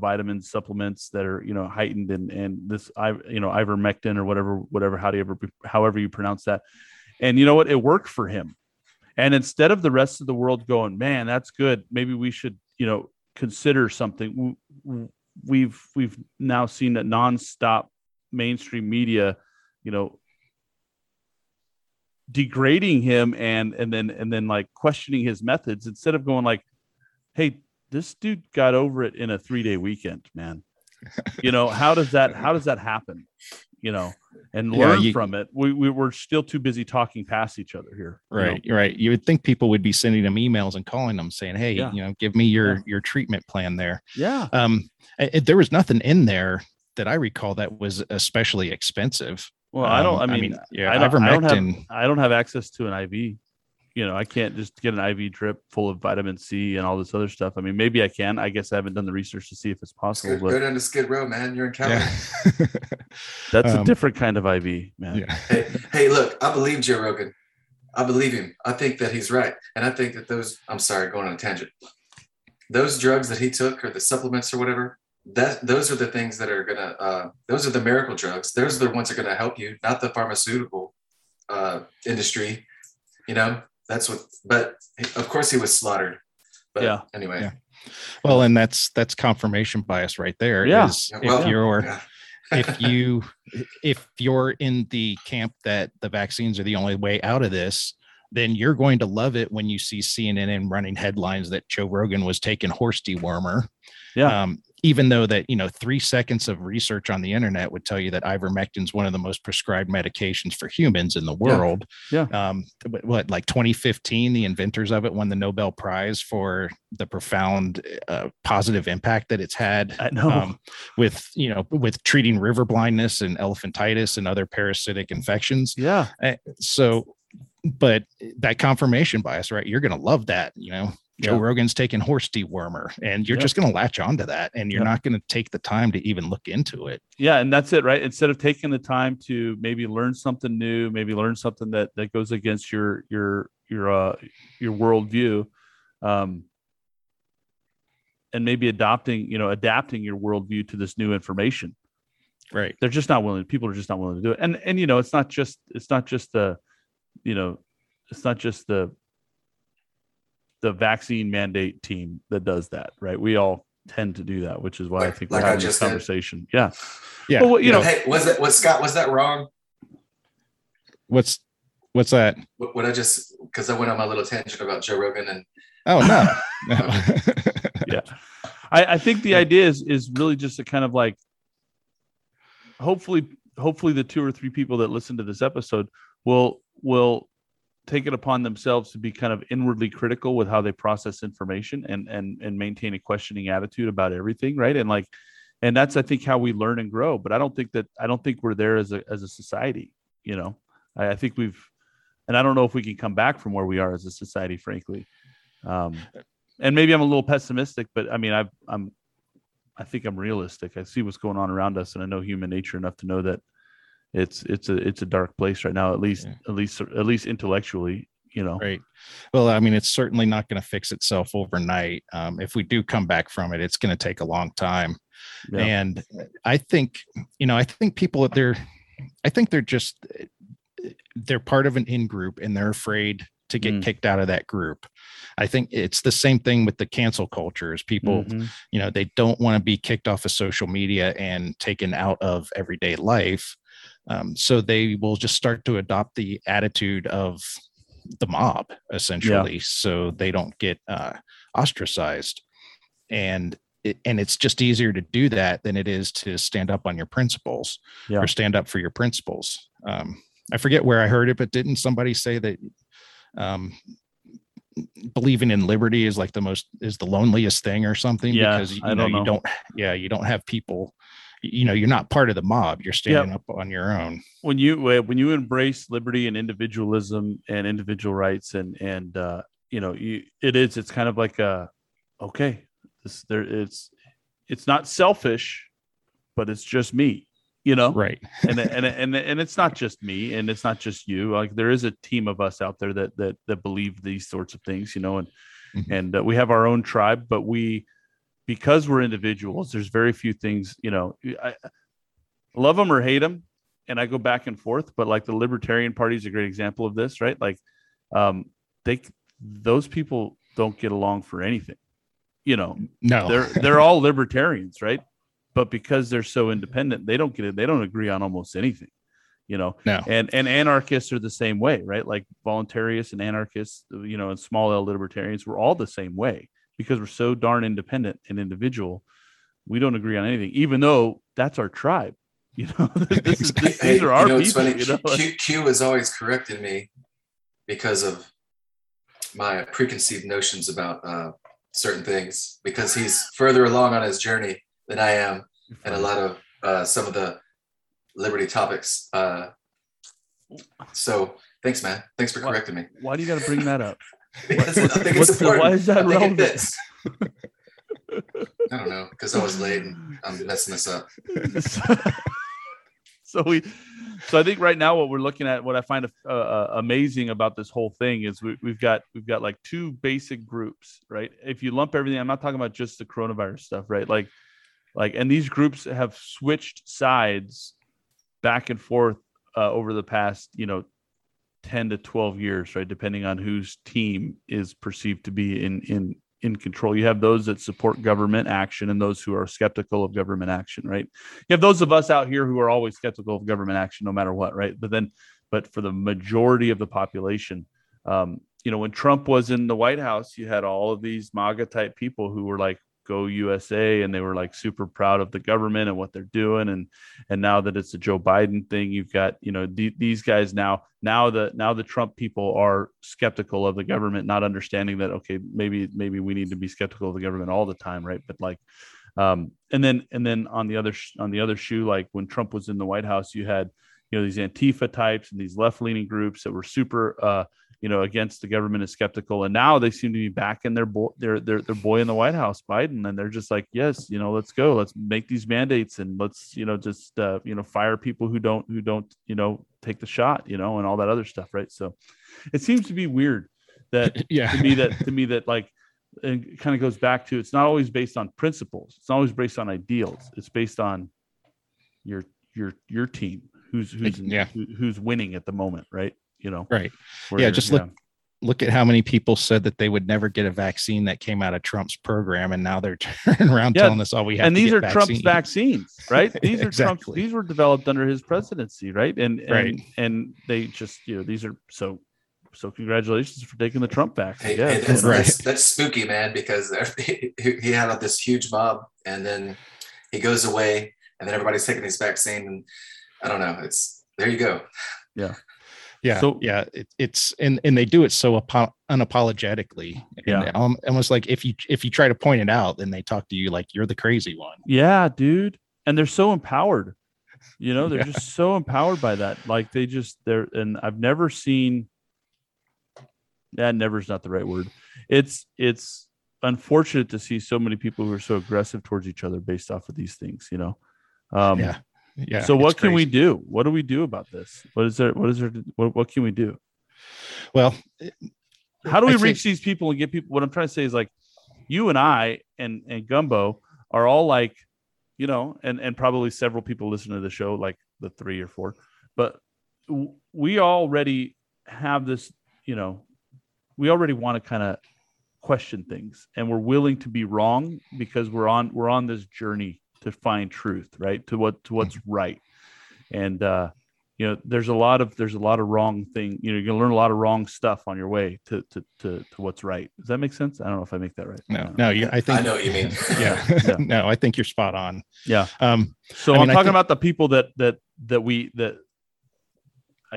vitamin supplements that are, heightened and this, ivermectin or whatever, however you pronounce that. And you know what? It worked for him. And instead of the rest of the world going, man, that's good, maybe we should, consider something. We've now seen that nonstop mainstream media, degrading him and then like questioning his methods, instead of going like, hey, this dude got over it in a 3-day weekend, man. How does that happen? And learn from it. We're still too busy talking past each other here. Right. Right. You would think people would be sending them emails and calling them saying, hey, give me your treatment plan there. Yeah. There was nothing in there that I recall that was especially expensive. Well, I don't have access to an IV. I can't just get an IV drip full of vitamin C and all this other stuff. I mean, maybe I can. I guess I haven't done the research to see if it's possible. Go down to Skid Row, man. You're in Cali. Yeah. That's a different kind of IV, man. Yeah. Hey, look, I believe Joe Rogan. I believe him. I think that he's right. And I think that those, I'm sorry, going on a tangent. Those drugs that he took or the supplements or whatever, those are the things that are going to, those are the miracle drugs. Those are the ones that are going to help you, not the pharmaceutical industry, you know, that's what, but of course he was slaughtered. But yeah. Anyway. Yeah. Well, and that's confirmation bias right there. Yeah. If you're in the camp that the vaccines are the only way out of this, then you're going to love it when you see CNN running headlines that Joe Rogan was taking horse dewormer. Yeah. Even though that, you know, 3 seconds of research on the internet would tell you that ivermectin is one of the most prescribed medications for humans in the world. Yeah. Like 2015, the inventors of it won the Nobel Prize for the profound positive impact that it's had with treating river blindness and elephantitis and other parasitic infections. Yeah. But that confirmation bias, right? You're going to love that, you know. Joe Rogan's taking horse dewormer, and you're just going to latch onto that, and you're not going to take the time to even look into it. Yeah. And that's it, right? Instead of taking the time to maybe learn something new, maybe learn something that goes against your worldview, and maybe adapting your worldview to this new information. Right. They're just not willing. People are just not willing to do it. And, you know, it's not just the vaccine mandate team that does that, right? We all tend to do that, which is why I think we're having this conversation. Said. Yeah. Well, you know, hey, was that wrong? What's that? What I just, because I went on my little tangent about Joe Rogan and. Oh no. Yeah. I think the idea is really just to kind of like, hopefully the 2 or 3 people that listen to this episode will take it upon themselves to be kind of inwardly critical with how they process information and maintain a questioning attitude about everything. Right. And that's, I think, how we learn and grow, but I don't think we're there as a society, you know. I think and I don't know if we can come back from where we are as a society, frankly. And maybe I'm a little pessimistic, but I mean, I think I'm realistic. I see what's going on around us, and I know human nature enough to know that it's a dark place right now, at least intellectually, you know. Right. Well, I mean, it's certainly not going to fix itself overnight. If we do come back from it, it's going to take a long time. Yeah. And I think people they're just, they're part of an in-group, and they're afraid to get kicked out of that group. I think it's the same thing with the cancel culture. Is people, you know, they don't want to be kicked off of social media and taken out of everyday life. So they will just start to adopt the attitude of the mob, essentially, so they don't get ostracized. And it's just easier to do that than it is to stand up on your principles or stand up for your principles. I forget where I heard it, but didn't somebody say that believing in liberty is like the loneliest thing or something? Because you don't have people. You know, you're not part of the mob. You're standing up on your own. When you embrace liberty and individualism and individual rights it's kind of like it's not selfish, but it's just me, you know? Right. and it's not just me, and it's not just you. Like, there is a team of us out there that believe these sorts of things, you know, and we have our own tribe, but because we're individuals, there's very few things, you know, I love them or hate them, and I go back and forth, but like the Libertarian Party is a great example of this, right? Like, those people don't get along for anything, you know. No, they're all libertarians, right? But because they're so independent, they don't get it. They don't agree on almost anything, you know. No. And anarchists are the same way, right? Like voluntarists and anarchists, you know, and small L libertarians, we're all the same way. Because we're so darn independent and individual, we don't agree on anything, even though that's our tribe. You know, these are our people. You know? Q is always correcting me because of my preconceived notions about certain things, because he's further along on his journey than I am, and a lot of some of the liberty topics. So thanks, man. Thanks for correcting me. Why do you got to bring that up? Because I think it's important. Why is that relevant? I don't know, because I was late and I'm messing this up. So I think right now what we're looking at, what I find amazing about this whole thing is we've got like two basic groups, right? If you lump everything, I'm not talking about just the coronavirus stuff, right? Like Like, and these groups have switched sides back and forth over the past, 10 to 12 years, right? Depending on whose team is perceived to be in control. You have those that support government action and those who are skeptical of government action, right? You have those of us out here who are always skeptical of government action, no matter what, right? But for the majority of the population, when Trump was in the White House, you had all of these MAGA type people who were like, go USA. And they were like super proud of the government and what they're doing. And now that it's a Joe Biden thing, you've got, these guys now the Trump people are skeptical of the government, not understanding that, okay, maybe we need to be skeptical of the government all the time. Right. But like, and then on the other shoe, like when Trump was in the White House, you had, these Antifa types and these left-leaning groups that were super, against the government is skeptical. And now they seem to be back in their boy in the White House, Biden. And they're just like, yes, let's go, let's make these mandates and let's, just, fire people who don't, take the shot, and all that other stuff. Right. So it seems to be weird that yeah. to me that like, it kind of goes back to, it's not always based on principles. It's not always based on ideals. It's based on your team who's winning at the moment. Right. Right. Yeah. Just look at how many people said that they would never get a vaccine that came out of Trump's program. And now they're turning around telling us all we have. And these are Trump's vaccines, right? These are Trump's, these were developed under his presidency. Right. And they just, these are so congratulations for taking the Trump vaccine. Yeah. That's spooky, man, because he had this huge mob and then he goes away and then everybody's taking his vaccine. And I don't know. It's there you go. Yeah. Yeah. So, yeah, it's and they do it so unapologetically. Yeah. Almost like if you try to point it out, then they talk to you like you're the crazy one. Yeah, dude. And they're so empowered. They're just so empowered by that. Like and I've never seen that. Never's not the right word. It's unfortunate to see so many people who are so aggressive towards each other based off of these things, Yeah. Yeah, so what can we do? What do we do about this? What can we do? Well, how do we reach these people and get people? What I'm trying to say is like you and I and Gumbo are all like, and probably several people listen to the show, like the 3 or 4, but we already have this, we already want to kind of question things and we're willing to be wrong because we're on this journey to find truth, right? To what's right. And, there's a lot of wrong thing, you're going to learn a lot of wrong stuff on your way to what's right. Does that make sense? I don't know if I make that right. I know what you mean. Yeah. No, I think you're spot on. Yeah. I'm talking about the people that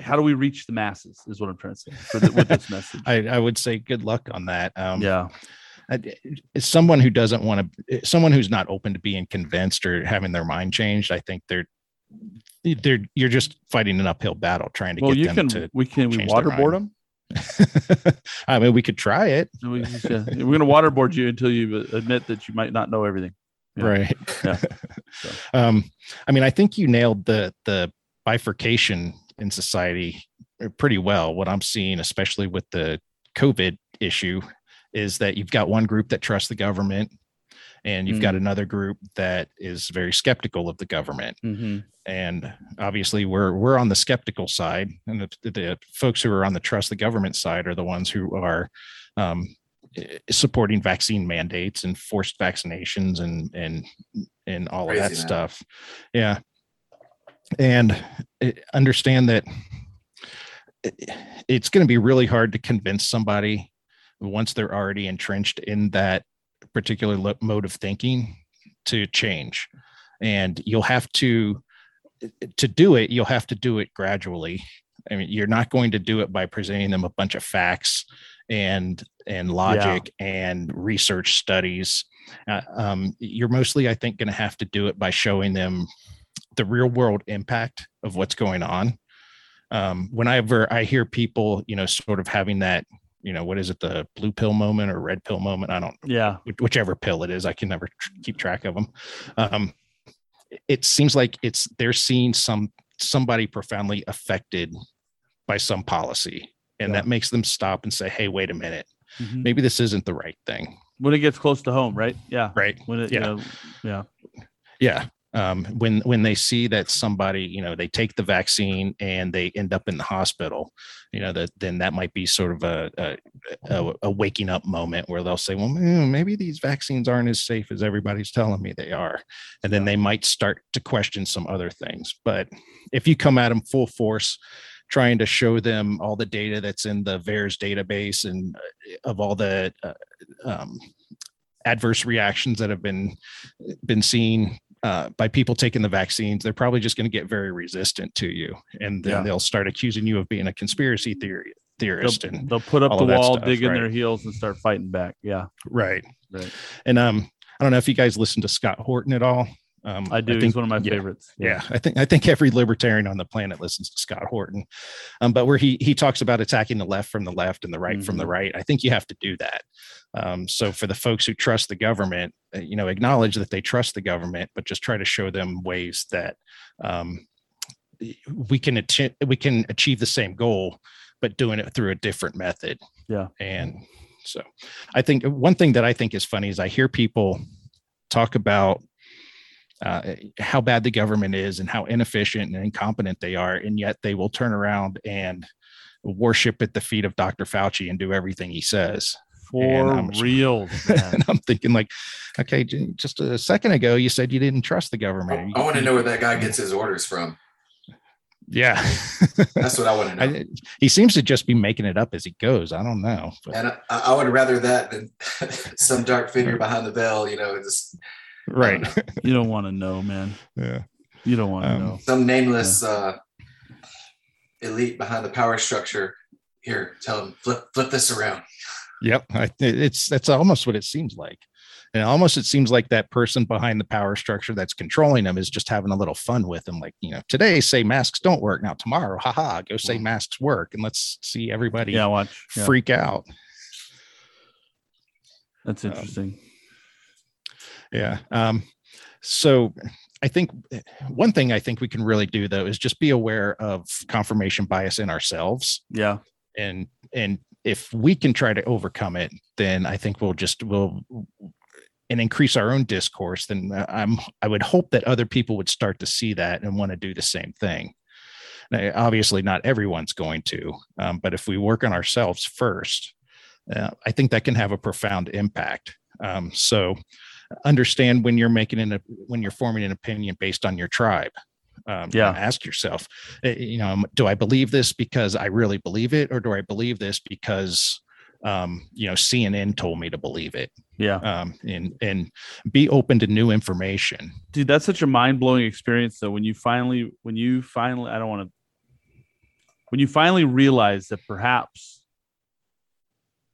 how do we reach the masses is what I'm trying to say with this message. I would say good luck on that. Someone who doesn't want to, someone who's not open to being convinced or having their mind changed, I think you're just fighting an uphill battle trying to get them to. We waterboard them. I mean, we could try it. We're going to waterboard you until you admit that you might not know everything. Yeah. Right. Yeah. So. I think you nailed the bifurcation in society pretty well. What I'm seeing, especially with the COVID issue, is that you've got one group that trusts the government and you've got another group that is very skeptical of the government. Mm-hmm. And obviously we're on the skeptical side, and the folks who are on the trust the government side are the ones who are supporting vaccine mandates and forced vaccinations and all crazy of that stuff. Yeah. And understand that it's going to be really hard to convince somebody once they're already entrenched in that particular mode of thinking to change. And you'll have to do it, you'll have to do it gradually. I mean, you're not going to do it by presenting them a bunch of facts and logic and research studies. You're mostly, I think, going to have to do it by showing them the real world impact of what's going on. Whenever I hear people, sort of having that, what is it, the blue pill moment or red pill moment? I don't know. Yeah. Whichever pill it is, I can never keep track of them. It seems like they're seeing somebody profoundly affected by some policy, and that makes them stop and say, hey, wait a minute, maybe this isn't the right thing. When it gets close to home, right? Yeah. Right. When it, yeah. Yeah. When they see that somebody, you know, they take the vaccine and they end up in the hospital, you know, that then that might be sort of a waking up moment where they'll say, well, maybe these vaccines aren't as safe as everybody's telling me they are. And then they might start to question some other things. But if you come at them full force, trying to show them all the data that's in the VAERS database and of all the adverse reactions that have been seen by people taking the vaccines, they're probably just going to get very resistant to you. And then they'll start accusing you of being a conspiracy theorist. They'll put up the wall, stuff, dig in their heels and start fighting back. Yeah. Right. And I don't know if you guys listen to Scott Horton at all. I do. I think he's one of my favorites. Yeah. I think every libertarian on the planet listens to Scott Horton, but where he talks about attacking the left from the left and the right from the right. I think you have to do that. So for the folks who trust the government, you know, acknowledge that they trust the government, but just try to show them ways that we can achieve the same goal, but doing it through a different method. Yeah. And so I think one thing that I think is funny is I hear people talk about how bad the government is and how inefficient and incompetent they are. And yet they will turn around and worship at the feet of Dr. Fauci and do everything he says. For real. And I'm thinking like, okay, just a second ago, you said you didn't trust the government. I want to know where that guy gets his orders from. Yeah. That's what I want to know. He seems to just be making it up as he goes. I don't know. But. And I would rather that than some dark figure behind the bell, you know, just... Right. You don't want to know, man. Yeah. You don't want to know. Some nameless elite behind the power structure here. Tell them flip this around. Yep. That's almost what it seems like. And almost it seems like that person behind the power structure that's controlling them is just having a little fun with them. Like, you know, today say masks don't work. Now tomorrow, go say masks work. And let's see everybody freak out. That's interesting. Yeah. So I think one thing I think we can really do though, is just be aware of confirmation bias in ourselves. Yeah. And if we can try to overcome it, then I think we'll increase our own discourse. Then I would hope that other people would start to see that and want to do the same thing. Now, obviously not everyone's going to, but if we work on ourselves first, I think that can have a profound impact. So understand when you're forming an opinion based on your tribe. Ask yourself, you know, do I believe this because I really believe it, or do I believe this because you know, CNN told me to believe it? Yeah. And be open to new information. Dude, that's such a mind-blowing experience though, when you finally realize that perhaps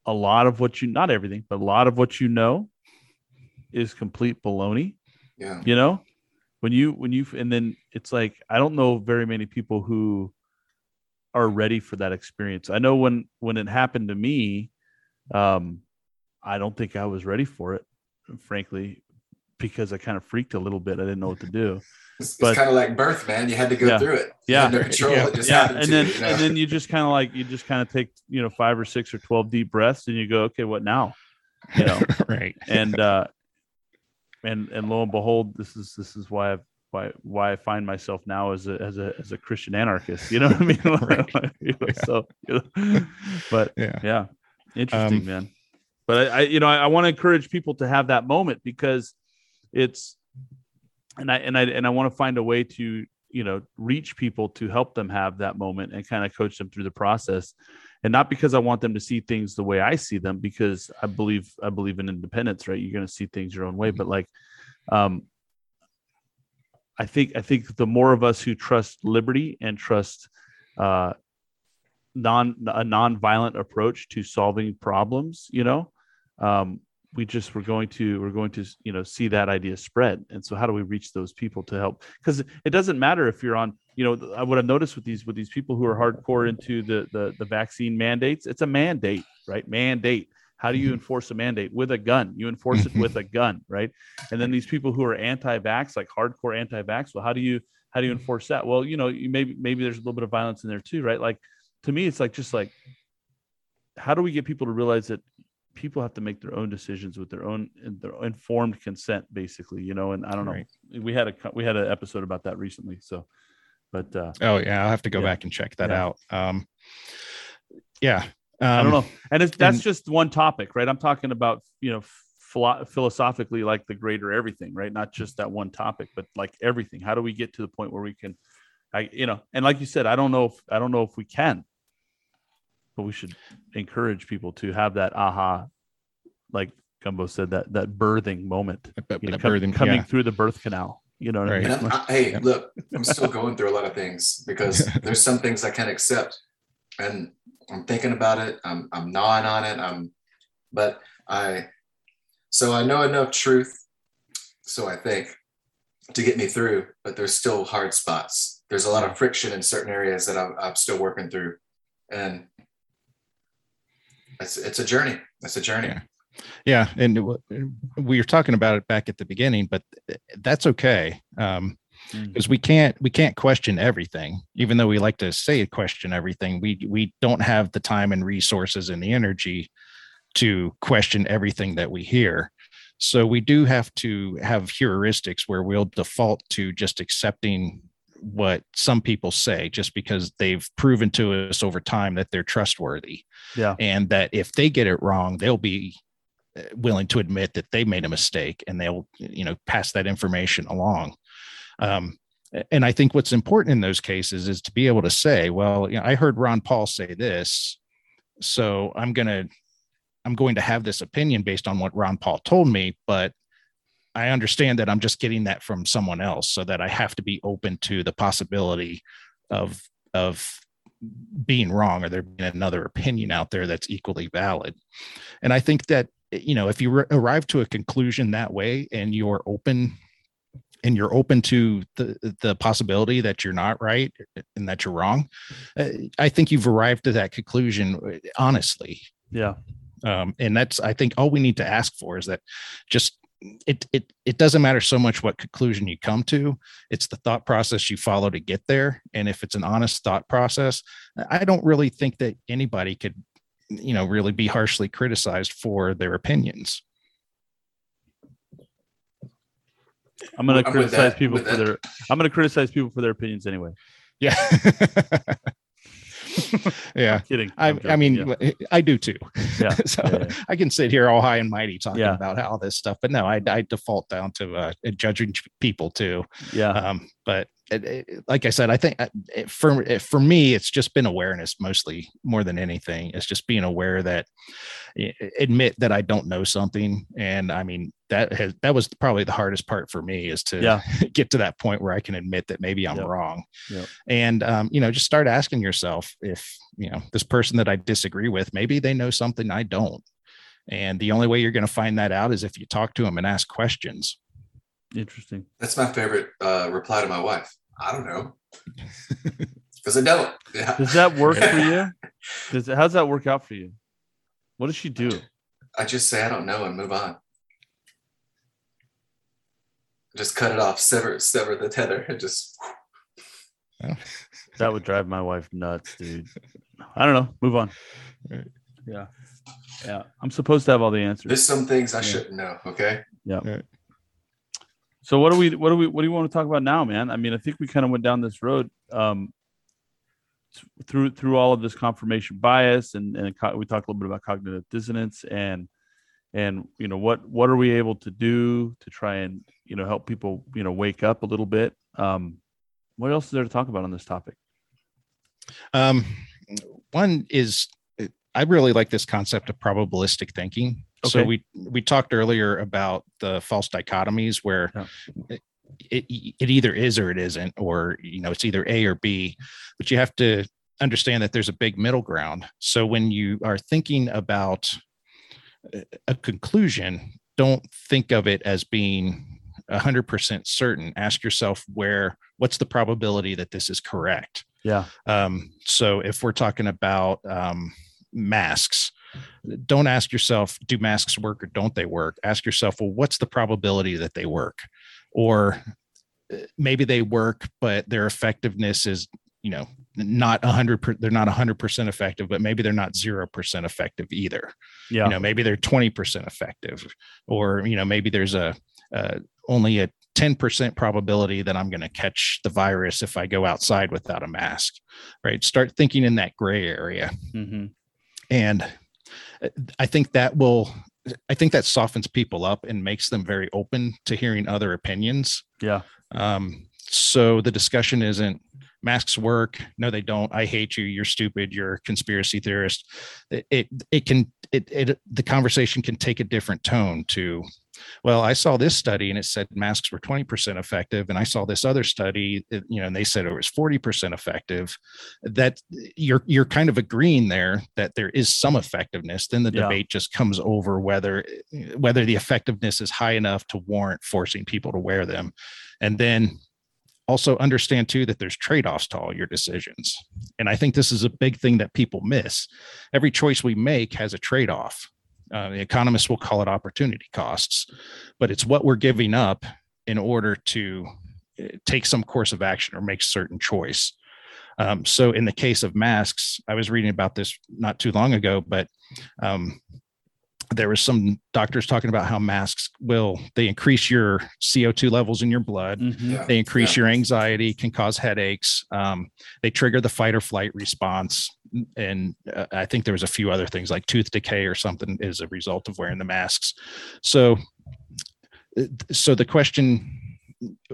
a lot of what you, not everything, but a lot of what you know is complete baloney. Yeah. You know, when you and then it's like, I don't know very many people who are ready for that experience. I know when it happened to me, I don't think I was ready for it, frankly, because I kind of freaked a little bit. I didn't know what to do. It's kind of like birth, man. You had to go through it. Yeah. No control. Yeah. It just happened and then, you know? And then you just kind of like, you just kind of take, you know, 5 or 6 or 12 deep breaths and you go, okay, what now? You know? Right. And lo and behold, this is why I find myself now as a Christian anarchist. You know what I mean? Right. So, you know, but yeah, interesting, man. But I want to encourage people to have that moment because it's, and I want to find a way to, you know, reach people to help them have that moment and kind of coach them through the process. And not because I want them to see things the way I see them, because I believe in independence, right? You're going to see things your own way. But like, I think the more of us who trust liberty and trust a nonviolent approach to solving problems, you know, we're going to you know, see that idea spread. And so how do we reach those people to help? Because it doesn't matter if you're on, you know, what I've noticed with these people who are hardcore into the vaccine mandates, it's a mandate, right? Mandate. How do you enforce a mandate? With a gun. You enforce it with a gun, right? And then these people who are anti-vax, like hardcore anti-vax, well, how do you enforce that? Well, you know, maybe there's a little bit of violence in there too, right? Like, to me, it's like, how do we get people to realize that people have to make their own decisions with their informed consent, basically, you know. And I don't right. know. We had an episode about that recently. So, but I'll have to go back and check that out. I don't know. And that's just one topic, right? I'm talking about, you know, philosophically, like the greater everything, right? Not just that one topic, but like everything. How do we get to the point where we can, and like you said, I don't know if we can, but we should encourage people to have that aha, like Gumbo said, that birthing moment, coming through the birth canal. You know what right. I mean? Hey, look, I'm still going through a lot of things because there's some things I can't accept, and I'm thinking about it. I'm gnawing on it. So I know enough truth, so I think, to get me through, but there's still hard spots. There's a lot of friction in certain areas that I'm still working through, and it's a journey. It's a journey. Yeah. And we were talking about it back at the beginning, but that's okay. Because we can't question everything, even though we like to say question everything. We don't have the time and resources and the energy to question everything that we hear. So we do have to have heuristics where we'll default to just accepting what some people say, just because they've proven to us over time that they're trustworthy. Yeah. And that if they get it wrong, they'll be willing to admit that they made a mistake, and they'll, pass that information along. And I think what's important in those cases is to be able to say, well, I heard Ron Paul say this, so I'm going to have this opinion based on what Ron Paul told me, but I understand that I'm just getting that from someone else, so that I have to be open to the possibility of being wrong, or there being another opinion out there that's equally valid. And I think that, if you arrive to a conclusion that way, and you're open to the possibility that you're not right and that you're wrong, I think you've arrived to that conclusion honestly. Yeah. And that's, I think, all we need to ask for, is that just it doesn't matter so much what conclusion you come to. It's the thought process you follow to get there. And if it's an honest thought process, I don't really think that anybody could, really be harshly criticized for their opinions. I'm going to criticize people for their opinions anyway. Yeah. Yeah. I'm kidding. I do too. Yeah. I can sit here all high and mighty talking about all this stuff, but no, I default down to judging people too. Yeah. But like I said, I think for me, it's just been awareness, mostly, more than anything. It's just being aware that, admit that I don't know something. And I mean, that was probably the hardest part for me, is to get to that point where I can admit that maybe I'm wrong. Yep. And, just start asking yourself if, this person that I disagree with, maybe they know something I don't. And the only way you're going to find that out is if you talk to them and ask questions. Interesting. That's my favorite reply to my wife. I don't know, because I don't. Yeah. Does that work for you? How's that work out for you? What does she do? I just say I don't know and move on. Just cut it off, sever the tether, and just. That would drive my wife nuts, dude. I don't know. Move on. Right. Yeah, yeah. I'm supposed to have all the answers. There's some things I shouldn't know. Okay. Yeah. Right. So what do you want to talk about now, man? I mean, I think we kind of went down this road through all of this confirmation bias, and we talked a little bit about cognitive dissonance, and what are we able to do to try and help people wake up a little bit. What else is there to talk about on this topic? One is, I really like this concept of probabilistic thinking. Okay. So we talked earlier about the false dichotomies, where it either is or it isn't, or it's either A or B, but you have to understand that there's a big middle ground. So when you are thinking about a conclusion, don't think of it as being 100% certain. Ask yourself what's the probability that this is correct? Yeah. So if we're talking about masks, don't ask yourself, do masks work or don't they work? Ask yourself, well, what's the probability that they work? Or maybe they work, but their effectiveness is, not 100%, they're not 100% effective, but maybe they're not 0% effective either. Yeah. You know, maybe they're 20% effective, or, you know, maybe there's only a 10% probability that I'm going to catch the virus if I go outside without a mask, right? Start thinking in that gray area. Mm-hmm. And I think that softens people up and makes them very open to hearing other opinions. Yeah. So the discussion isn't masks work. No, they don't. I hate you. You're stupid. You're a conspiracy theorist. The conversation can take a different tone to, well, I saw this study and it said masks were 20% effective, and I saw this other study, you know, and they said it was 40% effective. That you're kind of agreeing there that there is some effectiveness. Then the debate just comes over whether the effectiveness is high enough to warrant forcing people to wear them. And then also understand too that there's trade-offs to all your decisions. And I think this is a big thing that people miss. Every choice we make has a trade-off. The economists will call it opportunity costs, but it's what we're giving up in order to take some course of action or make certain choice. So in the case of masks, I was reading about this not too long ago, but there was some doctors talking about how masks they increase your CO2 levels in your blood. Mm-hmm. Yeah. They increase your anxiety, can cause headaches. They trigger the fight or flight response. And I think there was a few other things like tooth decay or something is a result of wearing the masks. So the question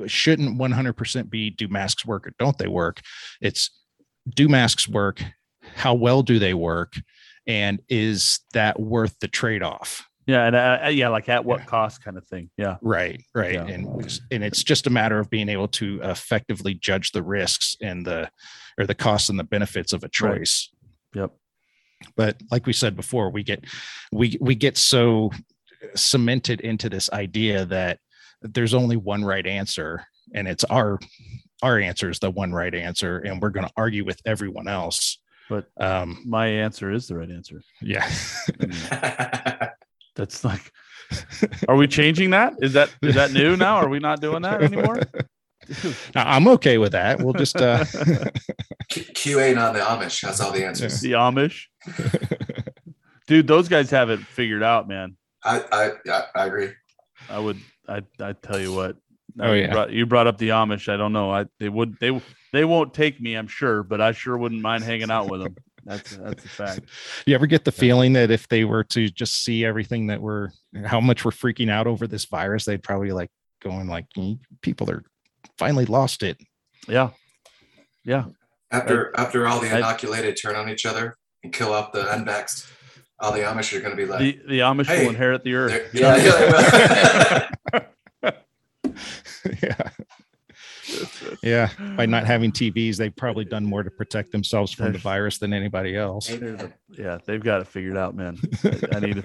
shouldn't 100% be, do masks work or don't they work? It's, do masks work? How well do they work? And is that worth the trade-off? Yeah. And like at what cost kind of thing. Yeah. Right. Right. Yeah. And it's just a matter of being able to effectively judge the risks and the costs and the benefits of a choice. Right. Yep. But like we said before, we get so cemented into this idea that there's only one right answer, and it's our answer is the one right answer. And we're going to argue with everyone else. But my answer is the right answer. Yeah. That's like, are we changing that? Is that new now? Are we not doing that anymore? Now, I'm okay with that. We'll just QA on the Amish has all the answers. The Amish. Dude, those guys have it figured out, man. I agree. I tell you what. You brought up the Amish. I don't know. They won't take me, I'm sure, but I sure wouldn't mind hanging out with them. That's a fact. You ever get the feeling that if they were to just see everything that how much we're freaking out over this virus, they'd probably going people are finally lost it. Yeah. Yeah. After all the inoculated turn on each other and kill off the unvaxxed, all the Amish are going to be like, the Amish will inherit the earth. Yeah. Yeah, by not having TVs, they've probably done more to protect themselves from the virus than anybody else. Yeah, they've got it figured out, man. I need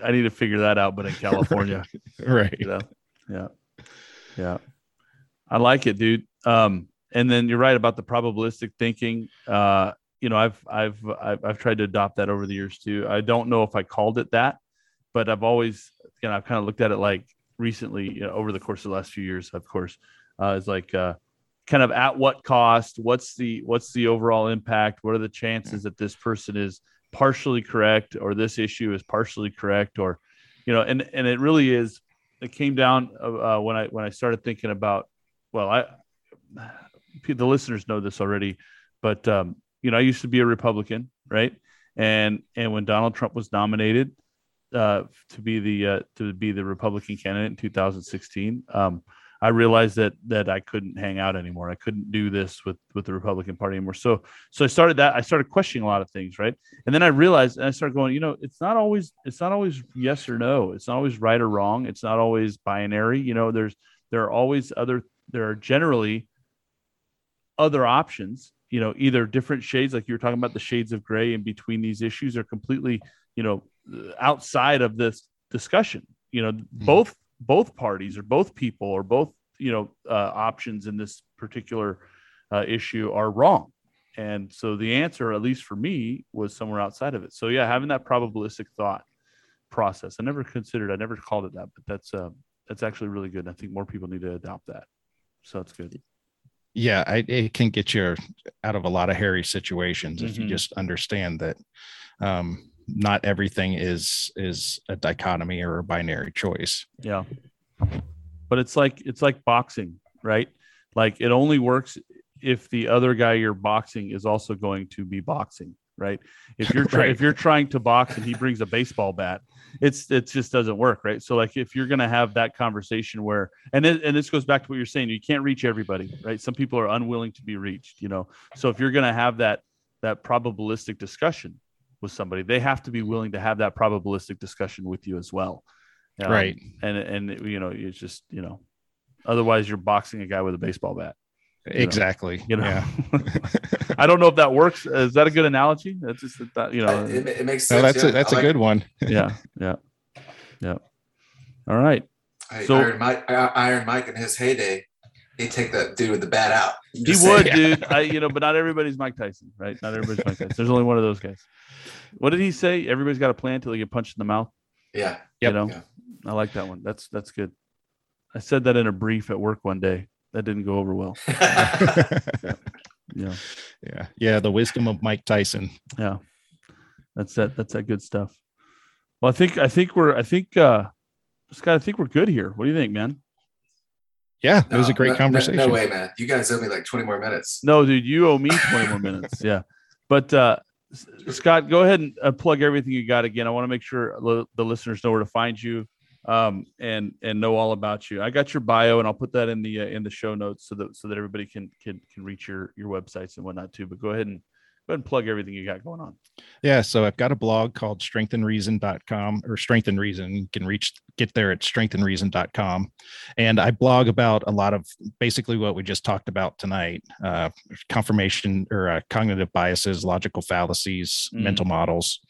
to figure that out, but in California, right? You know? Yeah. I like it, dude. And then you're right about the probabilistic thinking. You know, I've tried to adopt that over the years too. I don't know if I called it that, but I've always, you know, I've kind of looked at it like recently, you know, over the course of the last few years, of course. It's like kind of at what cost, what's the overall impact? What are the chances that this person is partially correct or this issue is partially correct? Or, you know, and it really is, it came down when I started thinking about, the listeners know this already, but, you know, I used to be a Republican, right? And when Donald Trump was nominated to be the Republican candidate in 2016, I realized that I couldn't hang out anymore. I couldn't do this with the Republican Party anymore. So I started questioning a lot of things, right? And then I realized, and I started going, you know, it's not always yes or no. It's not always right or wrong. It's not always binary. You know, there are generally other options, you know, either different shades, like you were talking about, the shades of gray in between these issues are completely, you know, outside of this discussion, you know, both parties or both people or both, you know, options in this particular issue are wrong. And so the answer, at least for me, was somewhere outside of it. So yeah, having that probabilistic thought process, I never called it that, but that's actually really good. And I think more people need to adopt that. So that's good. yeah, it can get you out of a lot of hairy situations if you just understand that not everything is a dichotomy or a binary choice. Yeah. But it's like boxing, right? Like it only works if the other guy you're boxing is also going to be boxing, right? If you're right. If you're trying to box and he brings a baseball bat, it just doesn't work, right? So like if you're going to have that conversation where, and this goes back to what you're saying, you can't reach everybody, right? Some people are unwilling to be reached, you know? So if you're going to have that probabilistic discussion with somebody, they have to be willing to have that probabilistic discussion with you as well. Right. And you know, it's just, you know, otherwise you're boxing a guy with a baseball bat. Exactly. You know, yeah. I don't know if that works. Is that a good analogy? That's just that, you know, it makes sense. No, that's a good one. Yeah. All right. So Iron Mike in his heyday, he'd take that dude with the bat out. He would, dude. But not everybody's Mike Tyson, right? Not everybody's Mike Tyson. There's only one of those guys. What did he say? Everybody's got a plan till they get punched in the mouth. Yeah. Yep. You know, yeah. I like that one. That's good. I said that in a brief at work one day. That didn't go over well. Yeah. Yeah. The wisdom of Mike Tyson. Yeah. That's that good stuff. Well, I think Scott, I think we're good here. What do you think, man? Yeah. It was a great conversation. No way, man. You guys owe me like 20 more minutes. No, dude, you owe me 20 more minutes. Yeah. But, Scott, go ahead and plug everything you got again. I want to make sure the listeners know where to find you. And know all about you. I got your bio, and I'll put that in the show notes so that everybody can reach your websites and whatnot too. But go ahead and plug everything you got going on. Yeah, so I've got a blog called strengthandreason.com or Strength and Reason. You can get there at strengthandreason.com, and I blog about a lot of basically what we just talked about tonight: confirmation or cognitive biases, logical fallacies, mental models,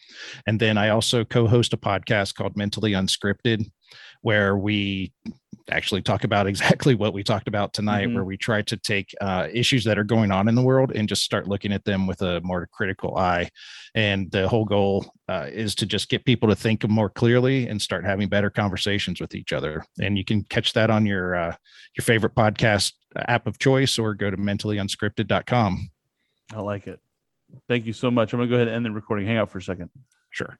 and then I also co-host a podcast called Mentally Unscripted, where we actually talk about exactly what we talked about tonight, where we try to take issues that are going on in the world and just start looking at them with a more critical eye. And the whole goal is to just get people to think more clearly and start having better conversations with each other. And you can catch that on your favorite podcast app of choice, or go to mentallyunscripted.com. I like it. Thank you so much. I'm going to go ahead and end the recording. Hang out for a second. Sure.